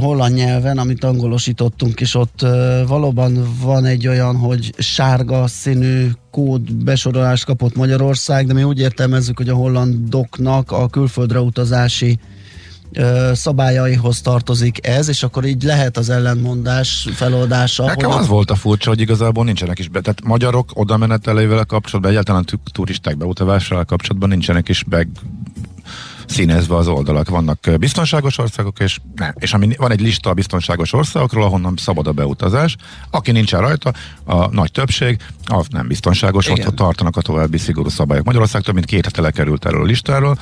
holland nyelven, amit angolosítottunk, és ott valóban van egy olyan, hogy sárga színű kód besorolást kapott Magyarország, de mi úgy értelmezzük, hogy a hollandoknak a külföldre utazási szabályaihoz tartozik ez, és akkor így lehet az ellentmondás feloldása. Nekem az volt a furcsa, hogy igazából nincsenek is, tehát magyarok oda menetelével kapcsolatban, egyáltalán turisták beutazással kapcsolatban nincsenek is színezve az oldalak. Vannak biztonságos országok, és nem. És ami, van egy lista a biztonságos országokról, ahonnan szabad a beutazás. Aki nincsen rajta, a nagy többség, az nem biztonságos, ott tartanak a további szigorú szabályok. Magyarország több mint 2 hete lekerült erről a listáról.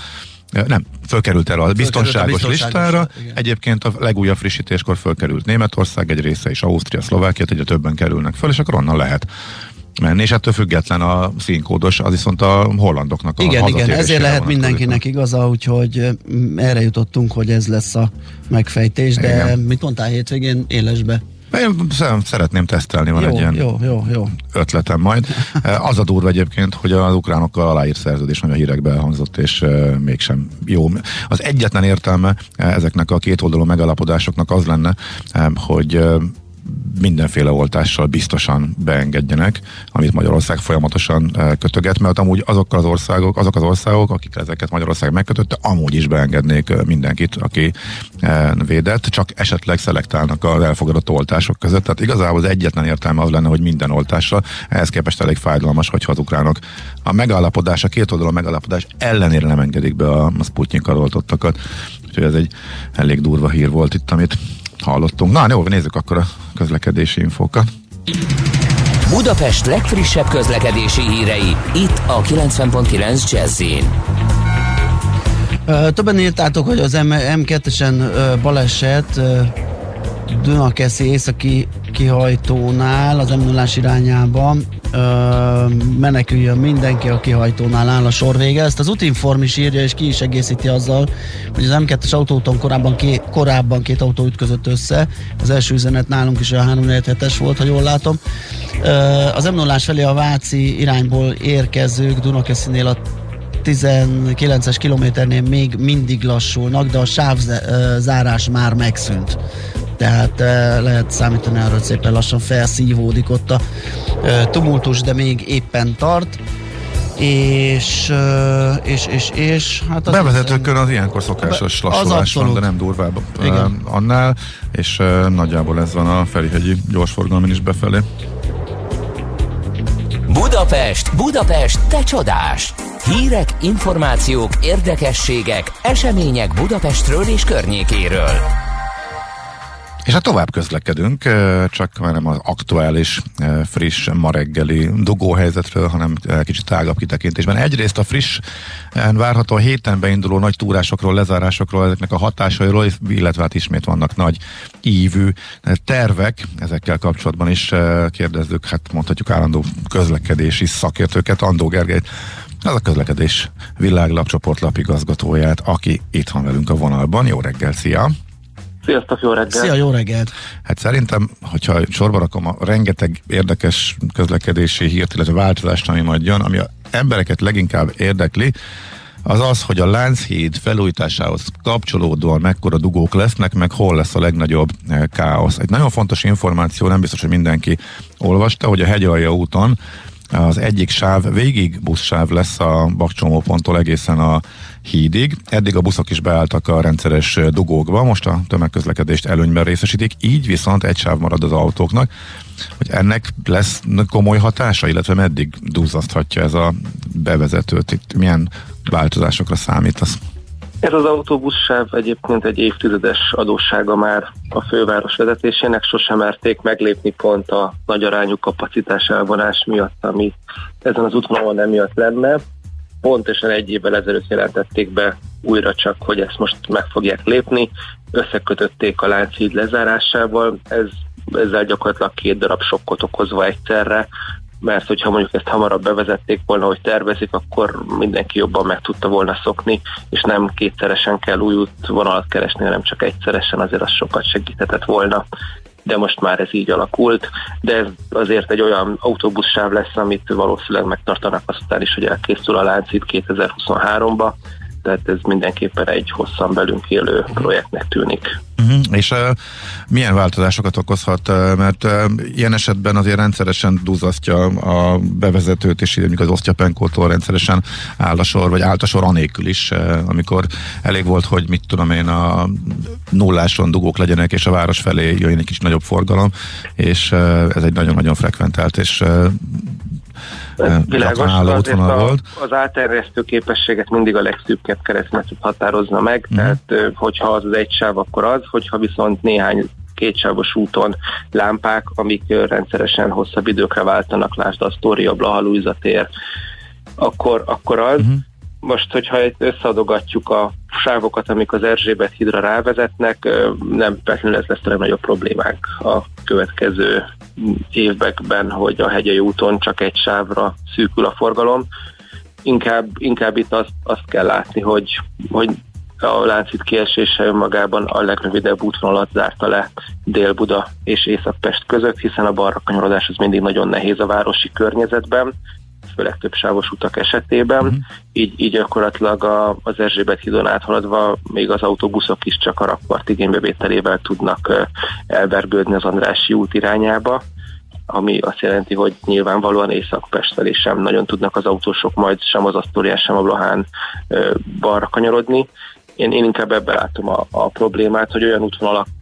Nem, fölkerült erre a biztonságos listára. Igen. Egyébként a legújabb frissítéskor fölkerült Németország egy része is, Ausztria, Szlovákia, egyre többen kerülnek föl, és akkor onnan lehet menni, és ettől független a színkódos, az viszont a hollandoknak a hazatérésére. Igen, ezért lehet mindenkinek igaza, úgyhogy erre jutottunk, hogy ez lesz a megfejtés, de igen. Mit mondtál hétvégén élesbe? Én szeretném tesztelni, van egy ilyen jó ötletem majd. Az a durva egyébként, hogy az ukránokkal aláírt szerződés, ami a hírekben elhangzott, és mégsem jó. Az egyetlen értelme ezeknek a kétoldalú megállapodásoknak az lenne, hogy mindenféle oltással biztosan beengedjenek, amit Magyarország folyamatosan kötöget, mert amúgy azok az országok, akik ezeket Magyarország megkötötte, amúgy is beengednék mindenkit, aki védett, csak esetleg szelektálnak az elfogadott oltások között. Tehát igazából az egyetlen értelme az lenne, hogy minden oltással, ehhez képest elég fájdalmas, hogyha az ukránok a megállapodás, a kétoldalú megállapodás ellenére nem engedik be a Sputnyikkal oltottakat. Úgyhogy ez egy elég durva hír volt itt, amit hallottunk. Na, jó, nézzük akkor a közlekedési infókat. Budapest legfrissebb közlekedési hírei, itt a 90.9 Jazz-in. Többen írtátok, hogy az M2-esen baleset Dunakeszi északi kihajtónál, az M0-ás irányába, meneküljön mindenki, a kihajtónál áll a sor vége. Ezt az Utinform is írja, és ki is egészíti azzal, hogy az M2-es autóúton korábban két autó ütközött össze. Az első üzenet nálunk is a 347-es volt, ha jól látom. Az M0-ás felé a Váci irányból érkezők Dunakeszinél a 19-es kilométernél még mindig lassulnak, de a sávzárás már megszűnt. tehát lehet számítani arra, hogy szépen lassan felszívódik ott a tumultus, de még éppen tart. És hát az bevezetőkön az ilyenkor szokásos lassulás van, de nem durvább annál, és nagyjából ez van a Ferihegyi gyorsforgalmin is befelé. Budapest, Budapest, te csodás! Hírek, információk, érdekességek, események Budapestről és környékéről. És hát tovább közlekedünk, csak már nem az aktuális, friss, ma reggeli dugóhelyzetről, hanem kicsit tágabb kitekintésben. Egyrészt a frissen várható a héten beinduló nagy túrásokról, lezárásokról, ezeknek a hatásairól, illetve hát ismét vannak nagy ívű tervek. Ezekkel kapcsolatban is kérdezzük, hát mondhatjuk állandó közlekedési szakértőket, Andó Gergelyt, az a Közlekedés Világlap csoportlapigazgatóját, aki itt van velünk a vonalban. Jó reggel, szia! Sziasztok, jó reggelt! Szia, jó reggelt! Hát szerintem, hogyha sorba rakom a rengeteg érdekes közlekedési hírt, illetve változást, ami majd jön, ami az embereket leginkább érdekli, az az, hogy a Lánchíd felújításához kapcsolódóan mekkora dugók lesznek, meg hol lesz a legnagyobb káosz. Egy nagyon fontos információ, nem biztos, hogy mindenki olvasta, hogy a Hegyalja úton az egyik sáv végig buszsáv lesz a bakcsomóponttól egészen a hídig. Eddig a buszok is beálltak a rendszeres dugókba, most a tömegközlekedést előnyben részesítik, így viszont egy sáv marad az autóknak, hogy ennek lesz komoly hatása, illetve meddig duzzaszthatja ez a bevezetőt. Itt milyen változásokra számítasz? Ez az autóbuszsáv egyébként egy évtizedes adóssága már a főváros vezetésének, sosem merték meglépni pont a nagy arányú kapacitás elvonás miatt, ami ezen az útvonalon emiatt lenne. Pontosan egy évvel ezelőtt jelentették be újra csak, hogy ezt most meg fogják lépni, összekötötték a Lánchíd lezárásával, ezzel gyakorlatilag két darab sokkot okozva egyszerre, mert hogyha mondjuk ezt hamarabb bevezették volna, hogy tervezik, akkor mindenki jobban meg tudta volna szokni, és nem kétszeresen kell új útvonalat keresni, hanem csak egyszeresen, azért az sokat segíthetett volna. De most már ez így alakult, de ez azért egy olyan autóbuszsáv lesz, amit valószínűleg megtartanak azután is, hogy elkészül a Lánchíd 2023-ba, tehát ez mindenképpen egy hosszan belünk élő projektnek tűnik. És milyen változásokat okozhat? Mert ilyen esetben azért rendszeresen duzzasztja a bevezetőt, és így az Osztyapenkótól rendszeresen áll a sor, vagy állt a sor anélkül is, amikor elég volt, hogy mit tudom én, a nulláson dugók legyenek, és a város felé jöjjön egy kicsit nagyobb forgalom, és ez egy nagyon-nagyon frekventált, és világos, azért az áterjesztő képességet mindig a legszűkebb keresztmetszet határozna meg, tehát hogyha az egy sáv, akkor az, hogyha viszont néhány kétsávos úton lámpák, amik rendszeresen hosszabb időkre váltanak, lásd Asztória, Blaha-Lujza tér, akkor az. Most, hogyha itt összeadogatjuk a sávokat, amik az Erzsébet hídra rávezetnek, nem feltétlenül ez lesz a legnagyobb problémánk a következő években, hogy a Hegyei úton csak egy sávra szűkül a forgalom. Inkább itt azt kell látni, hogy a Lánchíd kiesése önmagában a legrövidebb útvonalat zárta le Dél-Buda és Észak-Pest között, hiszen a balra kanyarodás az mindig nagyon nehéz a városi környezetben, főleg több sávos utak esetében, így gyakorlatilag az Erzsébet hídon áthaladva még az autóbuszok is csak a rakpart igénybevételével tudnak elvergődni az Andrássy út irányába, ami azt jelenti, hogy nyilvánvalóan Észak-Pest felé sem nagyon tudnak az autósok majd sem az Asztórián, sem a Blahán balra kanyarodni. Én inkább ebben látom a problémát, hogy olyan útvonalakat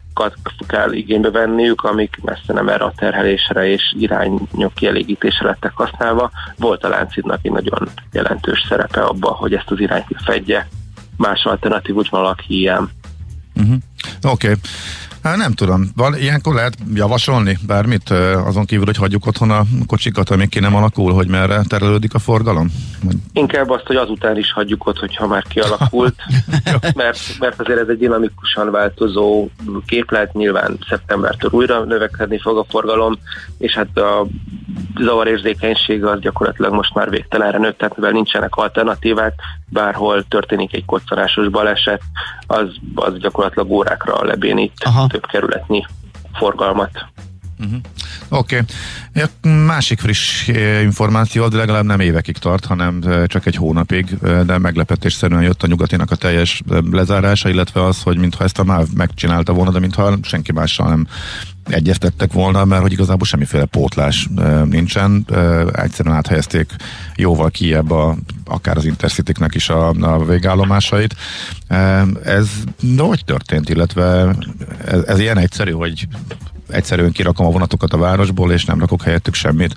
kell igénybe venniük, amik messze nem erre a terhelésre és irányok kielégítésre lettek használva. Volt a Lánchídnak egy nagyon jelentős szerepe abban, hogy ezt az irányt fedje. Más alternatív útvonalak hiány. Oké. Hát nem tudom, ilyenkor lehet javasolni bármit, azon kívül, hogy hagyjuk otthon a kocsikat, amíg ki nem alakul, hogy merre terelődik a forgalom? Inkább azt, hogy azután is hagyjuk ott, hogyha már kialakult, mert azért ez egy dinamikusan változó képlet, nyilván szeptembertől újra növekedni fog a forgalom, és hát a zavarérzékenysége az gyakorlatilag most már végtelenre nőtt, tehát mivel nincsenek alternatívák, bárhol történik egy koccanásos baleset, az gyakorlatilag órákra lebénít több kerületnyi forgalmat. Uh-huh. Oké. Okay. Másik friss információ, de legalább nem évekig tart, hanem csak egy hónapig, de meglepetésszerűen jött a Nyugatinak a teljes lezárása, illetve az, hogy mintha ezt a MÁV megcsinálta volna, de mintha senki mással nem egyeztettek volna, mert hogy igazából semmiféle pótlás nincsen. Egyszerűen áthelyezték jóval kijebb akár az Intercity-nek is a végállomásait. Ez hogy történt, illetve ez ilyen egyszerű, hogy egyszerűen kirakom a vonatokat a városból, és nem rakok helyettük semmit.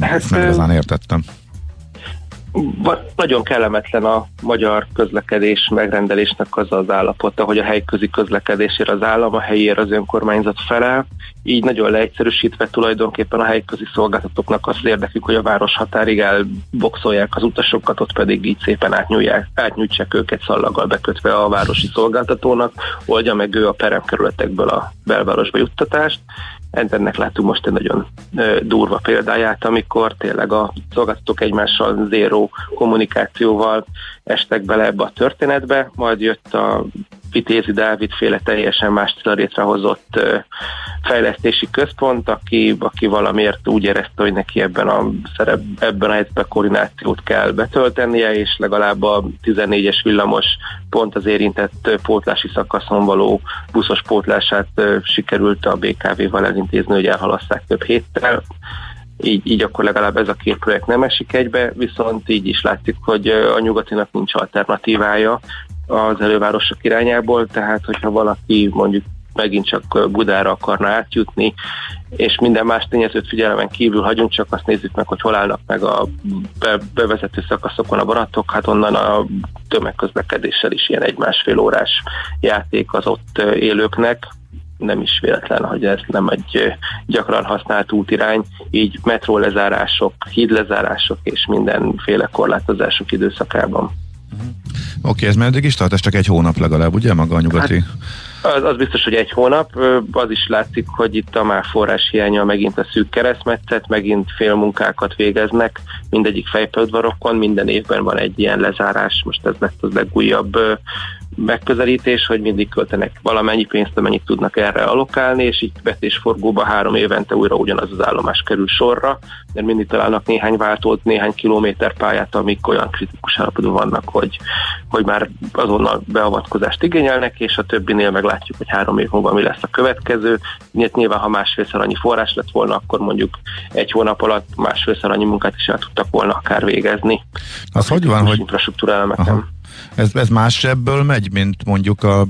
Ezt nem igazán értettem. Nagyon kellemetlen a magyar közlekedés megrendelésnek az az állapota, hogy a helyközi közlekedésért az állam, a helyiért az önkormányzat felel, így nagyon leegyszerűsítve tulajdonképpen a helyközi szolgáltatóknak az érdekük, hogy a város határig elboxolják az utasokat, ott pedig így szépen átnyújtsák őket szallaggal bekötve a városi szolgáltatónak, oldja meg ő a peremkerületekből a belvárosba juttatást. Ennek láttuk most egy nagyon durva példáját, amikor tényleg a szolgáltatók egymással zéró kommunikációval estek bele ebbe a történetbe, majd jött a Vitézi Dávid féle teljesen más célra létrehozott fejlesztési központ, aki valamiért úgy érezte, hogy neki ebben a helyzetben koordinációt kell betöltenie, és legalább a 14-es villamos pont az érintett pótlási szakaszon való buszos pótlását sikerült a BKV-val elintézni, hogy elhalasszák több héttel. Így akkor legalább ez a két projekt nem esik egybe, viszont így is látszik, hogy a Nyugatinak nincs alternatívája az elővárosok irányából, tehát hogyha valaki mondjuk megint csak Budára akarna átjutni, és minden más tényezőt figyelemen kívül hagyunk, csak azt nézzük meg, hogy hol állnak meg a bevezető szakaszokon a vonatok, hát onnan a tömegközlekedéssel is ilyen 1-1,5 órás játék az ott élőknek. Nem is véletlen, hogy ez nem egy gyakran használt útirány, így metrólezárások, hídlezárások és mindenféle korlátozások időszakában. Oké, ez meddig is tart? Ez csak egy hónap legalább, ugye maga a Nyugati? Hát, az biztos, hogy egy hónap. Az is látszik, hogy itt a MÁV forrás hiánya megint a szűk keresztmetszet, megint félmunkákat végeznek mindegyik fejpődvarokon, minden évben van egy ilyen lezárás, most ez lett az legújabb megközelítés, hogy mindig költenek valamennyi pénzt, amennyit tudnak erre allokálni, és így vetésforgóba 3 évente újra ugyanaz az állomás kerül sorra, mert mindig találnak néhány váltót, néhány kilométer pályát, amik olyan kritikus állapotban vannak, hogy már azonnal beavatkozást igényelnek, és a többinél meglátjuk, hogy 3 év múlva mi lesz a következő. Nyilván, ha 1,5-szer annyi forrás lett volna, akkor mondjuk egy hónap alatt 1,5-szer annyi munkát is el tudtak volna akár végezni. Az hogy van, hogy infrastruktúrálemeken. Ez más ebből megy, mint mondjuk a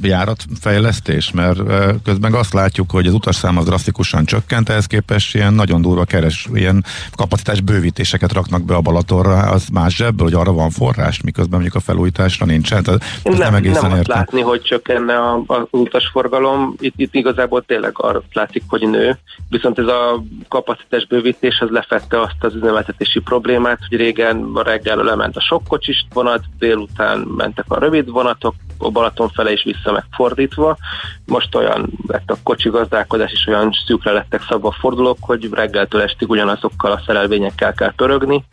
járatfejlesztés, mert közben azt látjuk, hogy az utasszám az drasztikusan csökkent, ehhez képest ilyen nagyon durva ilyen kapacitás bővítéseket raknak be a Balatonra, az más ebből, hogy arra van forrás, miközben mondjuk a felújításra nincsen. Nem azt látni, hogy csökkenne az utasforgalom, itt igazából tényleg arra látszik, hogy nő, viszont ez a kapacitás bővítés az lefette azt az üzemeltetési problémát, hogy régen a reggel lement a sok kocsis vonat, délután mentek a rövid vonatok, a Balaton fele is vissza megfordítva. Most olyan lett a kocsi gazdálkodás, és olyan szűkre lettek szabva a fordulók, hogy reggeltől estig ugyanazokkal a szerelvényekkel kell pörögni,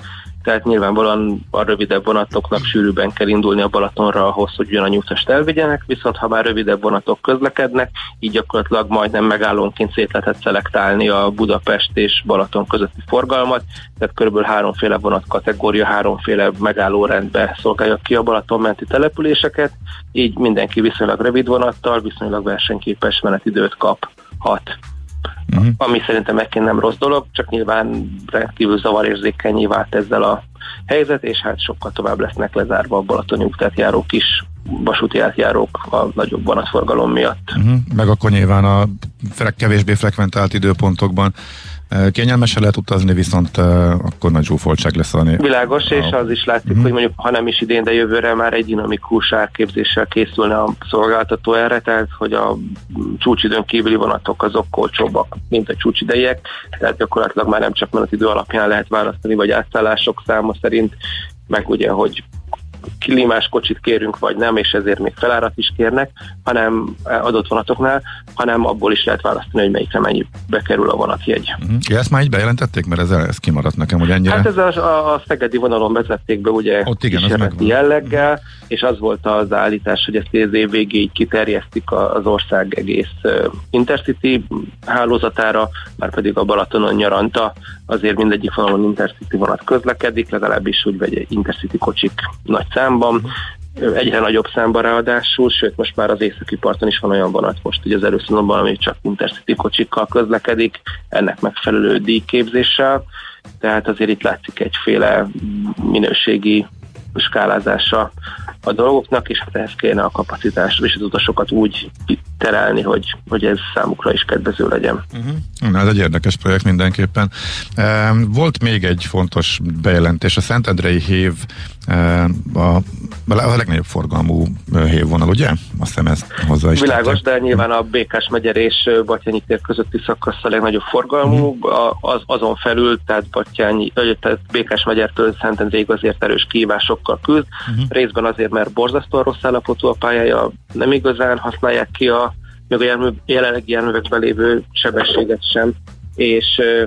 tehát nyilvánvalóan a rövidebb vonatoknak sűrűbben kell indulni a Balatonra ahhoz, hogy ugyanannyi utast elvigyenek, viszont ha már rövidebb vonatok közlekednek, így gyakorlatilag majdnem megállónként szét lehetett szelektálni a Budapest és Balaton közötti forgalmat, tehát kb. 3 vonat kategória, 3 megállórendbe szolgálja ki a Balaton menti településeket, így mindenki viszonylag rövid vonattal, viszonylag versenyképes menetidőt kaphat. Uh-huh. Ami szerintem egyébként nem rossz dolog, csak nyilván rendkívül zavarérzékennyé vált ezzel a helyzet, és hát sokkal tovább lesznek lezárva a balatoni útátjárók is, vasúti átjárók a nagyobb vonatforgalom miatt. Uh-huh. Meg akkor nyilván a kevésbé frekventált időpontokban kényelmesen lehet utazni, viszont akkor nagy zsúfoltság lesz. Világos, és az is látszik, hogy mondjuk, ha nem is idén, de jövőre már egy dinamikus árképzéssel készülne a szolgáltató erre, tehát hogy a csúcsidőn kívüli vonatok azok olcsóbbak, mint a csúcsidejek, tehát gyakorlatilag már nem csak menetidő alapján lehet választani, vagy átszállások száma szerint, meg ugye, hogy klímás kocsit kérünk, vagy nem, és ezért még felárat is kérnek, hanem adott vonatoknál, hanem abból is lehet választani, hogy melyikre mennyi bekerül a vonatjegy. Ja, ezt már így bejelentették, mert ez kimaradt nekem, hogy ennyire. Hát ez a szegedi vonalon vezették be, ugye kísérleti jelleggel, és az volt az állítás, hogy ezt az év végéig kiterjesztik az ország egész Intercity hálózatára, már pedig a Balatonon nyaranta azért mindegyik vonalon Intercity vonat közlekedik, legalábbis úgy vagy Intercity kocsik nagy számban, egyre nagyobb számban ráadásul, sőt most már az északi parton is van olyan vonat most, hogy az előszínonban, ami csak Intercity kocsikkal közlekedik, ennek megfelelő díjképzéssel, tehát azért itt látszik egyféle minőségi skálázása a dolgoknak, és hát ehhez kéne a kapacitás, és az utasokat úgy terelni, hogy ez számukra is kedvező legyen. Uh-huh. Na, ez egy érdekes projekt mindenképpen. Volt még egy fontos bejelentés, a Szentendrei hév a legnagyobb forgalmú hévvonal, ugye? Azt hiszem ezt hozzá is. Világos, de nyilván a Békásmegyer és Batthány tér közötti szakasz a legnagyobb forgalmú, azon felül, tehát Békásmegyertől Szentendréig azért erős kihívásokkal küzd, részben azért, mert borzasztóan rossz állapotú a pályája, nem igazán használják ki még a jelenlegi járművekben lévő sebességet sem,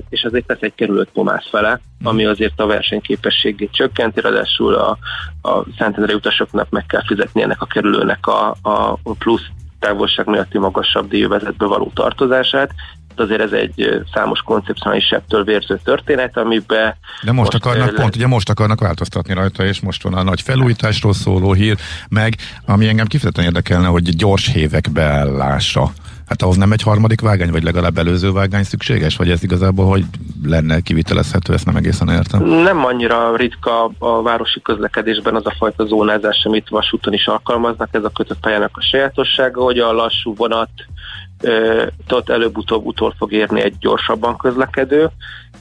és azért lesz egy kerülött pomász vele, ami azért a versenyképességét csökkenti, ráadásul a szentendrei utasoknak meg kell fizetni ennek a kerülőnek a plusz távolság miatti magasabb díjövezetbe való tartozását. Azért ez egy számos koncepcionális sebtől vérző történet, amiben... De most akarnak változtatni rajta, és most van a nagy felújításról szóló hír, meg ami engem kifejezetten érdekelne, hogy gyors hévek beállása. Hát ahhoz nem egy harmadik vágány, vagy legalább előző vágány szükséges? Vagy ez igazából, hogy lenne kivitelezhető, ezt nem egészen értem? Nem annyira ritka a városi közlekedésben az a fajta zónázás, amit vasúton is alkalmaznak. Ez a kötött pályának a sajátossága, hogy a lassú vonat előbb-utóbb utol fog érni egy gyorsabban közlekedő,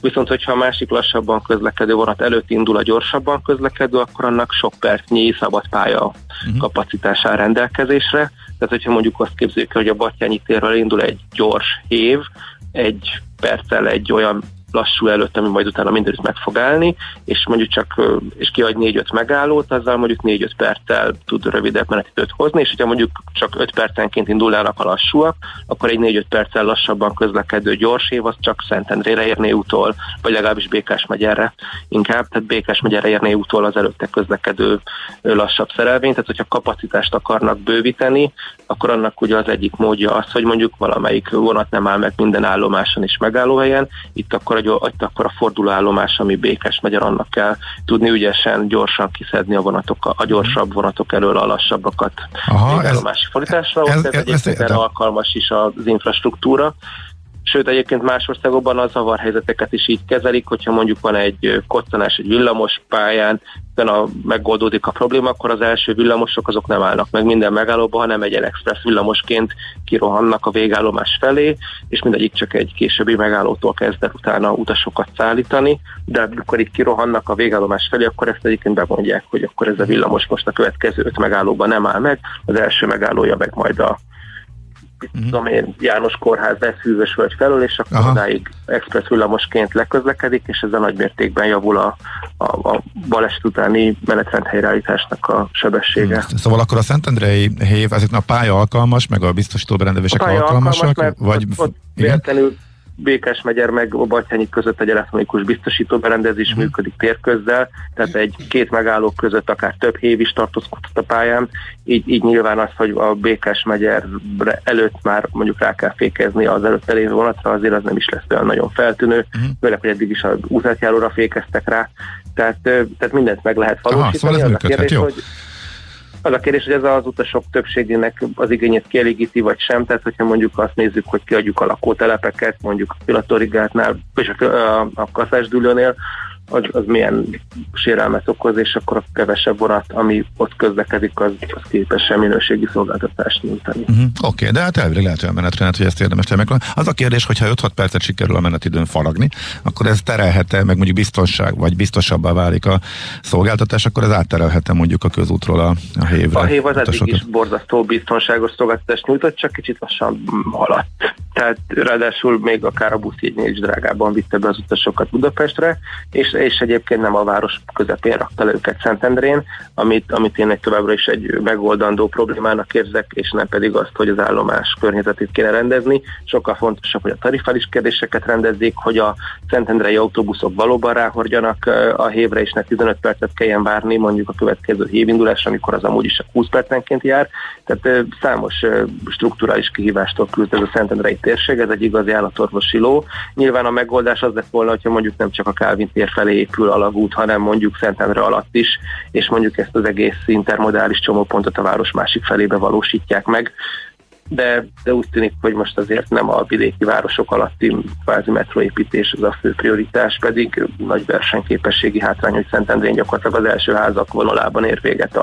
viszont hogyha a másik lassabban közlekedő vonat előtt indul a gyorsabban közlekedő, akkor annak sok percnyi szabad pálya kapacitásán rendelkezésre. Tehát, hogyha mondjuk azt képzeljük, hogy a Batthány térről indul egy gyors hév, egy perccel egy olyan lassú előtt, ami majd utána mindenütt meg fog állni, és mondjuk kiadj 4-5 megállót, azzal mondjuk 4-5 perccel tud rövidebb menetidőt hozni, és hogyha mondjuk csak 5 percenként indulnának a lassúak, akkor egy 4-5 perccel lassabban közlekedő gyors év, az csak Szentendrére érné utol, vagy legalábbis Békásmegyerre inkább, tehát Békásmegyerre érné utol az előtte közlekedő lassabb szerelvény, tehát hogyha kapacitást akarnak bővíteni, akkor annak ugye az egyik módja az, hogy mondjuk valamelyik vonat nem áll meg minden állomáson és megállóhelyen, akkor a fordulóállomás, ami Békásmegyer, annak kell tudni ügyesen, gyorsan kiszedni a gyorsabb vonatok elől a lassabbakat. Aha, állomási fordításra, ez egyébként erre alkalmas is az infrastruktúra. Sőt, egyébként más országokban a zavarhelyzeteket is így kezelik, hogyha mondjuk van egy koccanás egy villamos pályán, megoldódik a probléma, akkor az első villamosok azok nem állnak meg minden megállóban, hanem egy express villamosként kirohannak a végállomás felé, és mindegyik csak egy későbbi megállótól kezd el utána utasokat szállítani, de amikor itt kirohannak a végállomás felé, akkor ezt egyébként bemondják, hogy akkor ez a villamos most a következő 5 megállóban nem áll meg, az első megállója meg majd a János Kórház Hűvös Völgy felől, és akkor odáig expressz villamosként leközlekedik, és ezzel nagymértékben javul a baleset utáni menetrend helyreállításnak a sebessége. Szóval akkor a szentendrei hév, ezeknek a pálya alkalmas, meg a biztosító berendezések alkalmasak? Ott véletlenül Békásmegyer meg a Batthány között egy elektronikus biztosító berendezés működik térközzel, tehát egy-két megálló között akár több hév is tartózkodhat a pályán, így nyilván az, hogy a Békásmegyer előtt már mondjuk rá kell fékezni az előtte lévő vonatra, azért az nem is lesz olyan nagyon feltűnő, főleg, hogy eddig is az útátjáróra fékeztek rá, tehát mindent meg lehet valósítani. Szóval ez működhet, jó. Az a kérdés, hogy ez az utasok többségének az igényét kielégíti, vagy sem, tehát hogyha mondjuk azt nézzük, hogy kiadjuk a lakótelepeket, mondjuk a Pilatorigátnál, és a Kaszásdülőnél, az milyen sérelmet okoz, és akkor a kevesebb vonat, ami ott közlekedik, az képes minőségi szolgáltatást nyújtani. Oké, de hát elvileg lehet olyan menetrendet, hogy ezt érdemes megvan. Az a kérdés, hogyha 5-6 percet sikerül a menetidőn faragni, akkor ez terelhet-e, meg mondjuk biztosabbá válik a szolgáltatás, akkor ez átterelhet-e mondjuk a közútról a hévre? A hév az eddig is borzasztó biztonságos szolgáltatást nyújtott, csak kicsit lassan haladt. Tehát ráadásul még akár a buszjegynél is drágában vitte be az utasokat Budapestre, és egyébként nem a város közepén rakta le őket Szentendrén, amit én továbbra is egy megoldandó problémának érzek, és nem pedig azt, hogy az állomás környezetét kéne rendezni. Sokkal fontosabb, hogy a tarifális kérdéseket rendezzék, hogy a szentendrei autóbuszok valóban ráhordjanak a hévre, és ne 15 percet kelljen várni mondjuk a következő hévindulásra, amikor az amúgy is csak 20 percenként jár. Tehát számos strukturális kihívástól küzd ez a szentendrei térség, ez egy igazi állatorvosi ló. Nyilván a megoldás az lett volna, hogyha mondjuk nem csak a Kálvin tér felé épül alagút, hanem mondjuk Szentendre alatt is, és mondjuk ezt az egész intermodális csomópontot a város másik felébe valósítják meg. De úgy tűnik, hogy most azért nem a vidéki városok alatti kvázi metroépítés az a fő prioritás, pedig nagy versenyképességi hátrány, hogy Szentendrén gyakorlatilag az első házak vonalában ér véget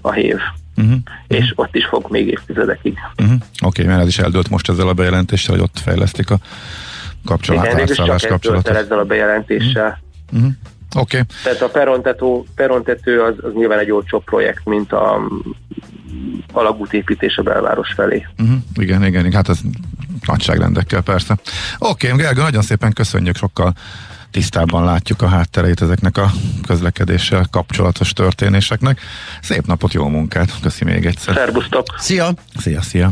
a hév. Uh-huh. És ott is fog még évtizedekig. Uh-huh. Oké, mert ez is eldőlt most ezzel a bejelentéssel, hogy ott fejlesztik a kapcsolatátszállás kapcsolatot. Igen, ezzel a bejelentéssel. Uh-huh. Uh-huh. Oké. Okay. Tehát a perontető az nyilván egy olcsóbb projekt, mint a alagútépítés a belváros felé. Uh-huh. Igen, hát ez nagyságrendekkel persze. Oké, Gergő, nagyon szépen köszönjük, sokkal tisztában látjuk a háttereit ezeknek a közlekedéssel kapcsolatos történéseknek. Szép napot, jó munkát, köszi még egyszer. Szerbusztok! Szia! Szia!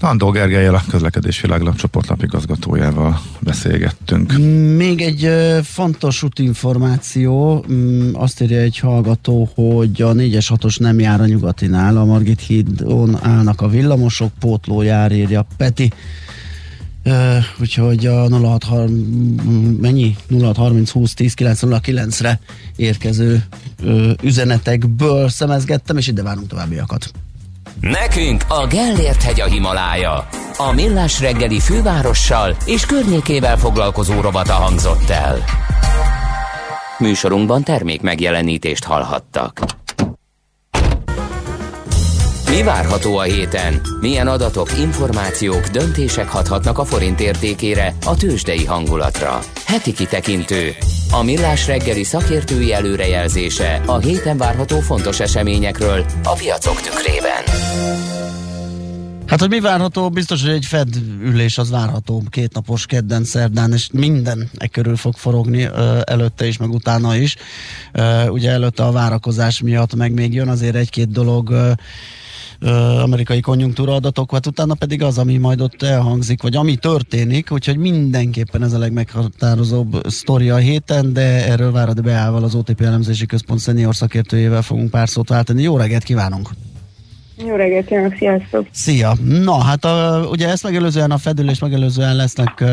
Landó Gergelyel, a Közlekedés Világlap csoportlap igazgatójával beszélgettünk. Még egy fontos útinformáció, azt írja egy hallgató, hogy a 4-es 6-os nem jár a Nyugatinál, a Margit hídon állnak a villamosok, pótló jár, írja Peti. Úgyhogy a 0630 20 10 909-re érkező üzenetekből szemezgettem, és ide várunk továbbiakat. Nekünk a Gellért hegy a Himalája. A Millás reggeli fővárossal és környékével foglalkozó rovata hangzott el. Műsorunkban termék megjelenítést hallhattak. Mi várható a héten? Milyen adatok, információk, döntések hathatnak a forint értékére, a tőzsdei hangulatra? Heti kitekintő. A Millás reggeli szakértői előrejelzése a héten várható fontos eseményekről a piacok tükrében. Hát, hogy mi várható, biztos, hogy egy Fed ülés az várható kétnapos kedden, szerdán, és minden e körül fog forogni, előtte is, meg utána is. Ugye előtte a várakozás miatt meg még jön azért egy-két dolog, amerikai konjunktúraadatok, hát utána pedig az, ami majd ott elhangzik, vagy ami történik, úgyhogy mindenképpen ez a legmeghatározóbb sztori a héten, de erről Váradi Beával, az OTP elemzési központ senior szakértőjével fogunk pár szót váltani. Jó reggelt kívánunk! Jó reggelt kívánok, sziasztok! Szia! Na, hát ugye ezt megelőzően, a fedülés megelőzően lesznek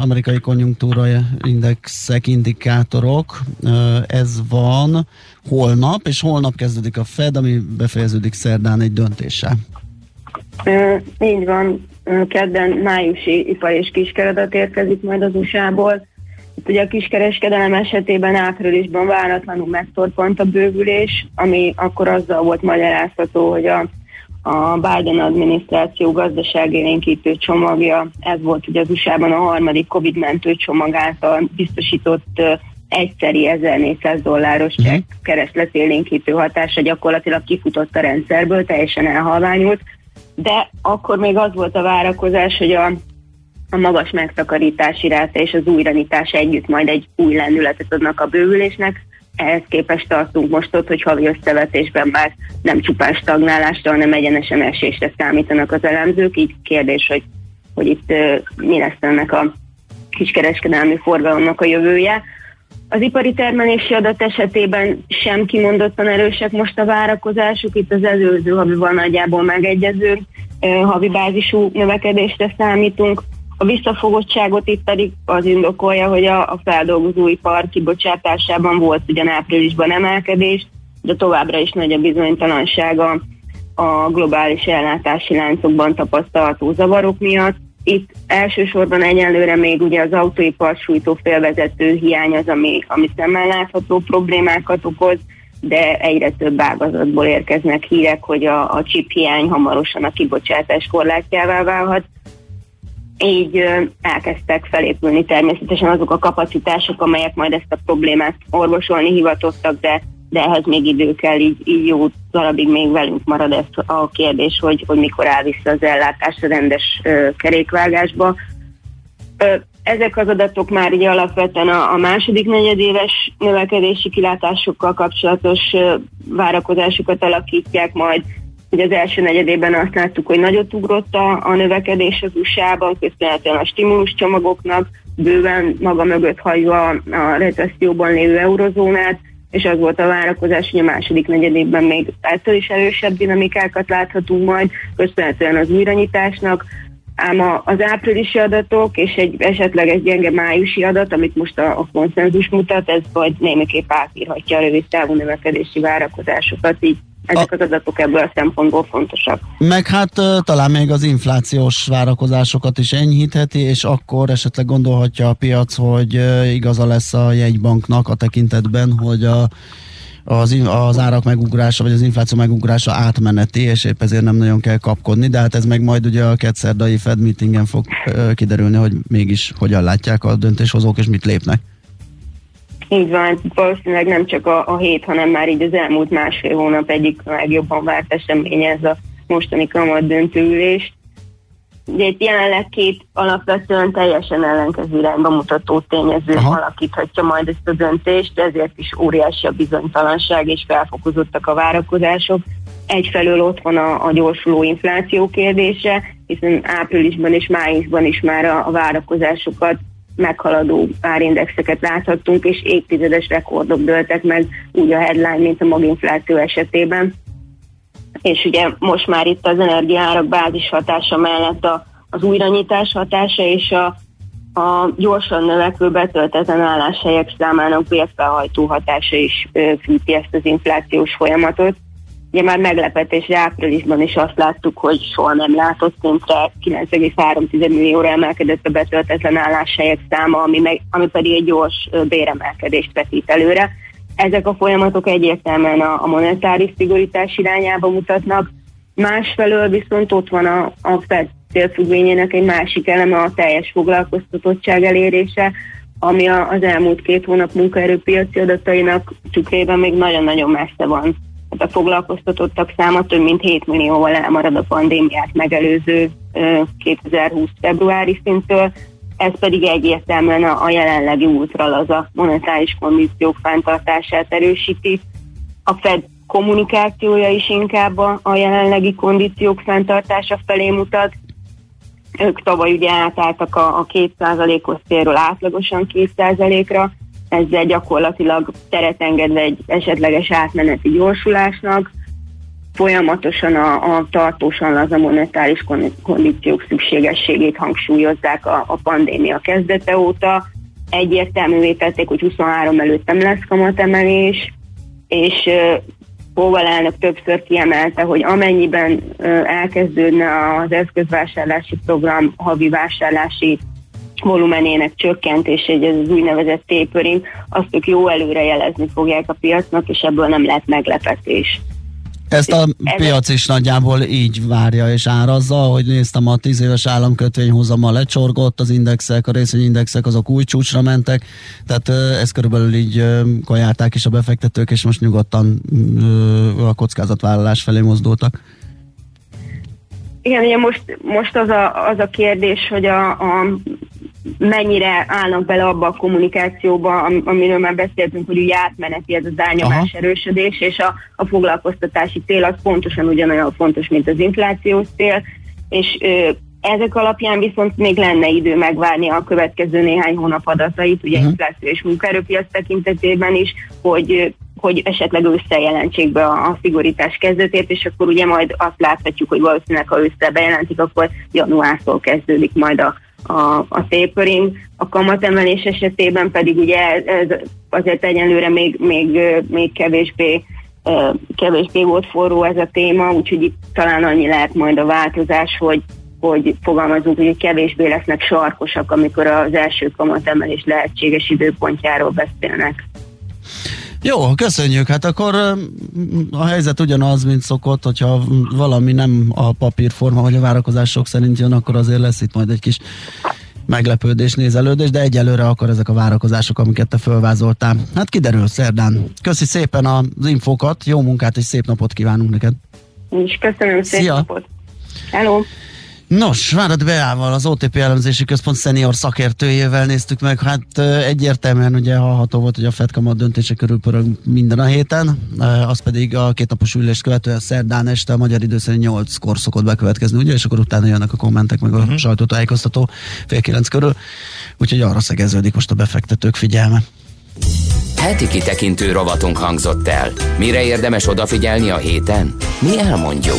amerikai konjunktúra indexek, indikátorok, ez van holnap, és holnap kezdődik a Fed, ami befejeződik szerdán egy döntéssel. Így van, kedden májusi ipar és kiskeredet érkezik majd az USA-ból. Itt ugye a kiskereskedelem esetében áprilisban váratlanul megtorpant a bővülés, ami akkor azzal volt magyarázható, hogy a Biden adminisztráció gazdaságélénkítő csomagja, ez volt ugye az USA-ban a harmadik COVID-mentő csomag által biztosított egyszeri $1400 csekk keresletélénkítő hatása gyakorlatilag kifutott a rendszerből, teljesen elhalványult, de akkor még az volt a várakozás, hogy a magas megtakarítási ráta és az újranítás együtt majd egy új lendületet adnak a bővülésnek. Ehhez képest tartunk most ott, hogy havi összevetésben már nem csupán stagnálásra, hanem egyenesen esésre számítanak az elemzők, így kérdés, hogy itt mi lesz ennek a kiskereskedelmi forgalomnak a jövője. Az ipari termelési adat esetében sem kimondottan erősek most a várakozásuk, itt az előző havival nagyjából megegyező havi bázisú növekedésre számítunk. A visszafogottságot itt pedig az indokolja, hogy a feldolgozóipar kibocsátásában volt ugyan áprilisban emelkedés, de továbbra is nagy a bizonytalanság a globális ellátási láncokban tapasztalható zavarok miatt. Itt elsősorban egyenlőre még ugye az autóipar sújtó félvezető hiány az, ami szemmel látható problémákat okoz, de egyre több ágazatból érkeznek hírek, hogy a chip hiány hamarosan a kibocsátás korlátjává válhat. Így elkezdtek felépülni természetesen azok a kapacitások, amelyek majd ezt a problémát orvosolni hivatottak, de ehhez még idő kell, így jó darabig még velünk marad ez a kérdés, hogy mikor áll vissza az ellátás a rendes kerékvágásba. Ezek az adatok már így alapvetően a második negyedéves növekedési kilátásokkal kapcsolatos várakozásokat alakítják majd. Ugye az első negyedében azt láttuk, hogy nagyot ugrott a növekedés az USA-ban, köszönhetően a stimuluscsomagoknak, bőven maga mögött hagyva a recesszióban lévő eurozónát, és az volt a várakozás, hogy a második negyedében még ettől is erősebb dinamikákat láthatunk majd, köszönhetően az újranyitásnak. Ám az áprilisi adatok és egy esetleges gyenge májusi adat, amit most a konszenzus mutat, ez vagy némiképp átírhatja a rövid távú növekedési várakozásokat, így ezek az adatok ebből a szempontból fontosak. Meg hát talán még az inflációs várakozásokat is enyhítheti, és akkor esetleg gondolhatja a piac, hogy igaza lesz a jegybanknak a tekintetben, hogy az árak megugrása, vagy az infláció megugrása átmeneti, és épp ezért nem nagyon kell kapkodni, de hát ez meg majd ugye a kedszerdai Fed meetingen fog kiderülni, hogy mégis hogyan látják a döntéshozók, és mit lépnek. Így van, valószínűleg nem csak a hét, hanem már így az elmúlt másfél hónap egyik legjobban várt eseménye ez a mostani kamat döntőülés. Ugye itt jelenleg két alapvetően teljesen ellenkező irányba mutató tényező alakíthatja majd ezt a döntést, ezért is óriási a bizonytalanság és felfokozottak a várakozások. Egyfelől ott van a gyorsuló infláció kérdése, hiszen áprilisban és májusban is már a várakozásokat meghaladó árindexeket láthattunk, és évtizedes rekordok dőltek meg úgy a headline, mint a maginfláció esetében. És ugye most már itt az energiaárak bázis hatása mellett az újranyitás hatása és a gyorsan növekvő betöltetlen álláshelyek számának bérfelhajtó hatása is fűti ezt az inflációs folyamatot. Ugye már meglepetésre áprilisban is azt láttuk, hogy soha nem látott szintre 9,3 millióra emelkedett a betöltetlen álláshelyek száma, ami pedig egy gyors béremelkedést vetít előre. Ezek a folyamatok egyértelműen a monetáris szigorítás irányába mutatnak, másfelől viszont ott van a Fed célfüggvényének egy másik eleme, a teljes foglalkoztatottság elérése, ami az elmúlt két hónap munkaerőpiaci adatainak tükrében még nagyon-nagyon messze van. A foglalkoztatottak száma több mint 7 millióval elmarad a pandémiát megelőző 2020 februári szinttől, ez pedig egyértelműen a jelenlegi ultralaza monetáris kondíciók fenntartását erősíti. A Fed kommunikációja is inkább a jelenlegi kondíciók fenntartása felé mutat. Ők tavaly ugye átálltak a 2%-os célról átlagosan 2%-ra, ezzel gyakorlatilag teret engedve egy esetleges átmeneti gyorsulásnak. Folyamatosan a tartósan laza monetáris kondíciók szükségességét hangsúlyozzák a pandémia kezdete óta. Egyértelművé tették, hogy 23 előtt nem lesz kamatemelés, és Powell elnök többször kiemelte, hogy amennyiben elkezdődne az eszközvásárlási program havi vásárlási volumenének csökkentés, ez az úgynevezett tapering, azt ők jó előre jelezni fogják a piacnak, és ebből nem lehet meglepetés. Ezt a piac is nagyjából így várja és árazza, hogy néztem, a 10 éves államkötvényhozama lecsorgott, az indexek, a részvényindexek azok új csúcsra mentek, tehát ezt körülbelül így kajálták is a befektetők, és most nyugodtan a kockázatvállalás felé mozdultak. Igen, ugye most az a kérdés, hogy mennyire állnak bele abba a kommunikációba, amiről már beszéltünk, hogy ugye átmeneti ez az árnyomás erősödés, és a foglalkoztatási cél az pontosan ugyanolyan fontos, mint az inflációs cél, és ezek alapján viszont még lenne idő megvárni a következő néhány hónap adatait, ugye infláció és munkaerőpiac tekintetében is, hogy esetleg ősszel jelentsék be a szigorítás kezdetét, és akkor ugye majd azt láthatjuk, hogy valószínűleg ha ősszel bejelentik, akkor januártól kezdődik majd a tapering, a kamatemelés esetében pedig ugye ez azért egyenlőre még kevésbé volt forró ez a téma, úgyhogy itt talán annyi lehet majd a változás, hogy fogalmazunk, hogy kevésbé lesznek sarkosak, amikor az első kamatemelés lehetséges időpontjáról beszélnek. Jó, köszönjük. Hát akkor a helyzet ugyanaz, mint szokott, hogyha valami nem a papírforma, vagy a várakozások szerint jön, akkor azért lesz itt majd egy kis meglepődés, nézelődés, de egyelőre akkor ezek a várakozások, amiket te fölvázoltál. Hát kiderül szerdán. Köszi szépen az infókat, jó munkát és szép napot kívánunk neked. És köszönöm, szép napot. Hello. Nos, Várad Beával, az OTP elemzési központ szenior szakértőjével néztük meg, hát egyértelműen ugye hallható volt, hogy a Fed kamat döntése körül pörög minden a héten, az pedig a kétnapos ülést követően szerdán este a magyar idő szerint 8-kor szokott bekövetkezni, ugye, és akkor utána jönnek a kommentek, meg a sajtótájékoztató fél 9 körül, úgyhogy arra szegeződik most a befektetők figyelme. Heti kitekintő rovatunk hangzott el. Mire érdemes odafigyelni a héten? Mi elmondjuk.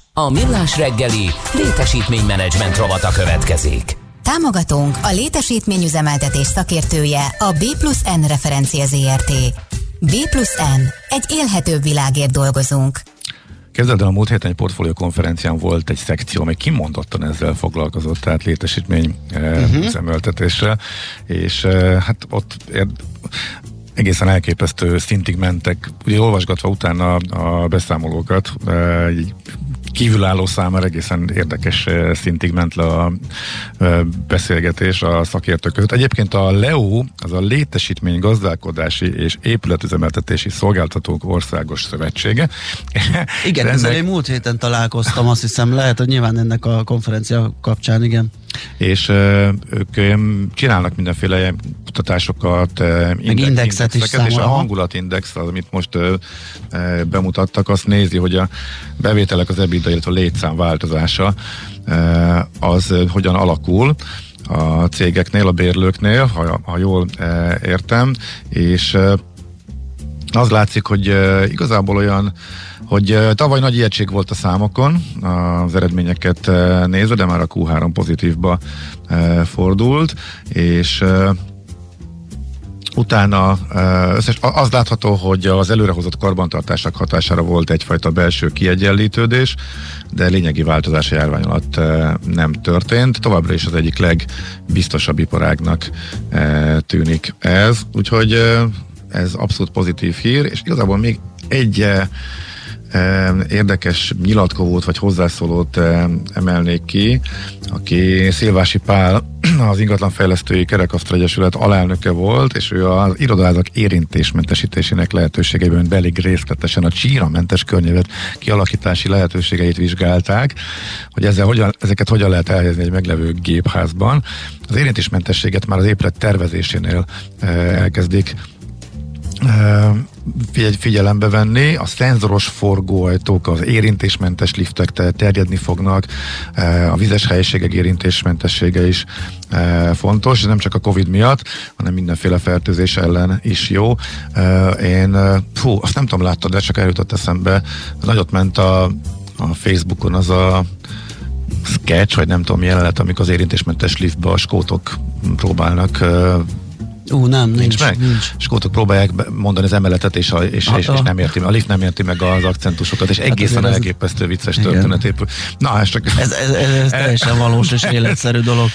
A Millás reggeli létesítménymenedzsment rovata következik. Támogatónk a létesítményüzemeltetés szakértője a B+N Referencia Zrt. B+N. Egy élhetőbb világért dolgozunk. Kezdetben a múlt héten egy portfólió konferencián volt egy szekció, ami kimondottan ezzel foglalkozott, tehát létesítmény üzemeltetéssel, és hát ott egészen elképesztő szintig mentek, ugye olvasgatva utána a beszámolókat, így kívülálló számára egészen érdekes szintig ment le a beszélgetés a szakértők között. Egyébként a LEO, az a Létesítmény Gazdálkodási és Épületüzemeltetési Szolgáltatók Országos Szövetsége. Igen, ezzel én múlt héten találkoztam, azt hiszem, lehet, hogy nyilván ennek a konferencia kapcsán, igen. És ők csinálnak mindenféle kutatásokat, indexet is, és a hangulatindex, az, amit most bemutattak, azt nézi, hogy a bevételek, az EBITDA, illetve a létszám változása az hogyan alakul a cégeknél, a bérlőknél, ha jól értem, és az látszik, hogy igazából olyan, hogy tavaly nagy ijegység volt a számokon, az eredményeket nézve, de már a Q3 pozitívba fordult, és utána az látható, hogy az előrehozott karbantartások hatására volt egyfajta belső kiegyenlítődés, de lényegi változás a járvány alatt nem történt. Továbbra is az egyik legbiztosabb iparágnak tűnik ez, úgyhogy ez abszolút pozitív hír, és igazából még egy érdekes nyilatkozót vagy hozzászólót emelnék ki, aki Szilvási Pál, az Ingatlanfejlesztői Kerekasztal Egyesület alelnöke volt, és ő az irodaházak érintésmentesítésének lehetőségeiben belég részletesen a csíramentes környezet kialakítási lehetőségeit vizsgálták, hogy ezeket hogyan lehet elhelyezni egy meglevő gépházban. Az érintésmentességet már az épület tervezésénél elkezdik figyelembe venni, a szenzoros forgóajtók, az érintésmentes liftek terjedni fognak, a vizes helyiségek érintésmentessége is fontos, és nem csak a Covid miatt, hanem mindenféle fertőzés ellen is jó. Én, azt nem tudom, láttad, de csak eljutott eszembe, nagyot ment a Facebookon az a sketch, vagy nem tudom, jelenet, amikor az érintésmentes liftbe a skótok próbálnak Nincs. Skótok próbálják mondani az emeletet, és nem érti meg. A lift nem érti meg az akcentusokat, és egészen elképesztő vicces történet épül. Na, csak ez teljesen valós és életszerű dolog.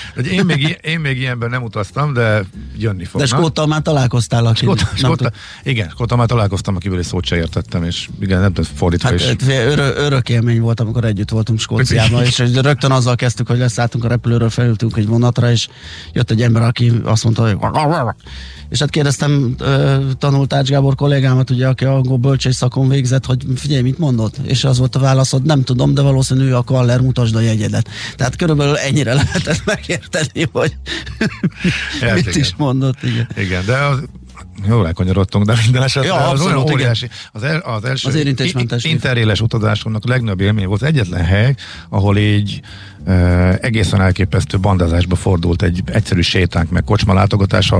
Én még ilyenben nem utaztam, de jönni fognak. De skóttal már találkoztál, skóttal már találkoztam, akiből egy szót se értettem, és igen, nem tudom, fordítva is. Örök élmény volt, amikor együtt voltunk Skóciában, és rögtön azzal kezdtük, hogy leszálltunk a repülőről, felültünk egy vonatra, és jött egy ember, aki azt mondta, hogy és hát kérdeztem tanult Ács Gábor kollégámat, ugye, aki angol bölcsész szakon végzett, hogy figyelj, mit mondott? És az volt a válaszod, nem tudom, de valószínű a Kaller, mutasd a jegyedet. Tehát körülbelül ennyire lehetett megérteni, hogy mit is mondott. Igen, de az jól elkanyarodtunk, de minden esetben az olyan óriási. Az első interréles utazásomnak legnagyobb élmény volt, az egyetlen hely, ahol így egészen elképesztő bandázásba fordult egy egyszerű sétánk, meg kocsmalátogatás,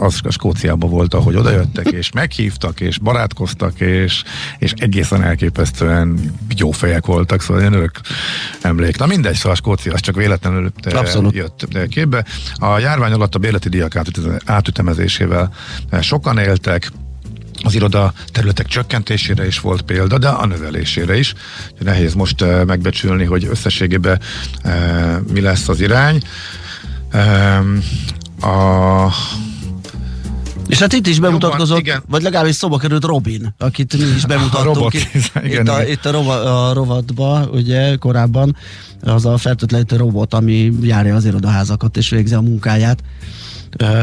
az Skóciában volt, ahogy odajöttek, és meghívtak, és barátkoztak, és egészen elképesztően jó fejek voltak, szóval én örök emlék. Na mindegy, szóval Skócia, az csak véletlenül jött képbe. A járvány alatt a bérleti díjak átütemezésével sokan éltek, az iroda területek csökkentésére is volt példa, de a növelésére is. Nehéz most megbecsülni, hogy összességében mi lesz az irány. És hát itt is bemutatkozott, jobban, vagy legalábbis szóba került Robin, akit mi is bemutattunk itt a rovatba, ugye korábban az a fertőtlenítő robot, ami járja az irodaházakat és végzi a munkáját.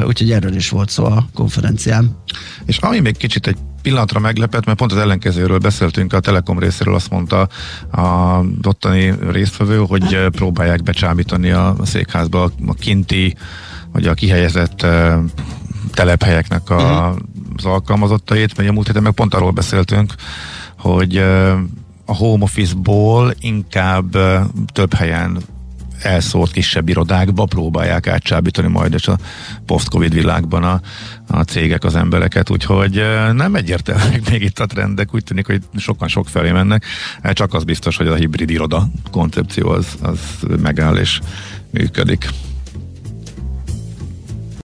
Úgyhogy erről is volt szó a konferencián. És ami még kicsit egy pillanatra meglepett, mert pont az ellenkezőről beszéltünk, a Telekom részéről azt mondta a ottani résztvevő, hogy próbálják becsábítani a székházba a kinti, vagy a kihelyezett telephelyeknek az alkalmazottait, mert a múlt héten meg pont arról beszéltünk, hogy a home office-ból inkább több helyen elszórt kisebb irodákba próbálják átcsábítani majd és a post-covid világban a cégek az embereket, úgyhogy nem egyértelműek még itt a trendek, úgy tűnik, hogy sokan sok felé mennek, csak az biztos, hogy a hibrid iroda koncepció az megáll és működik.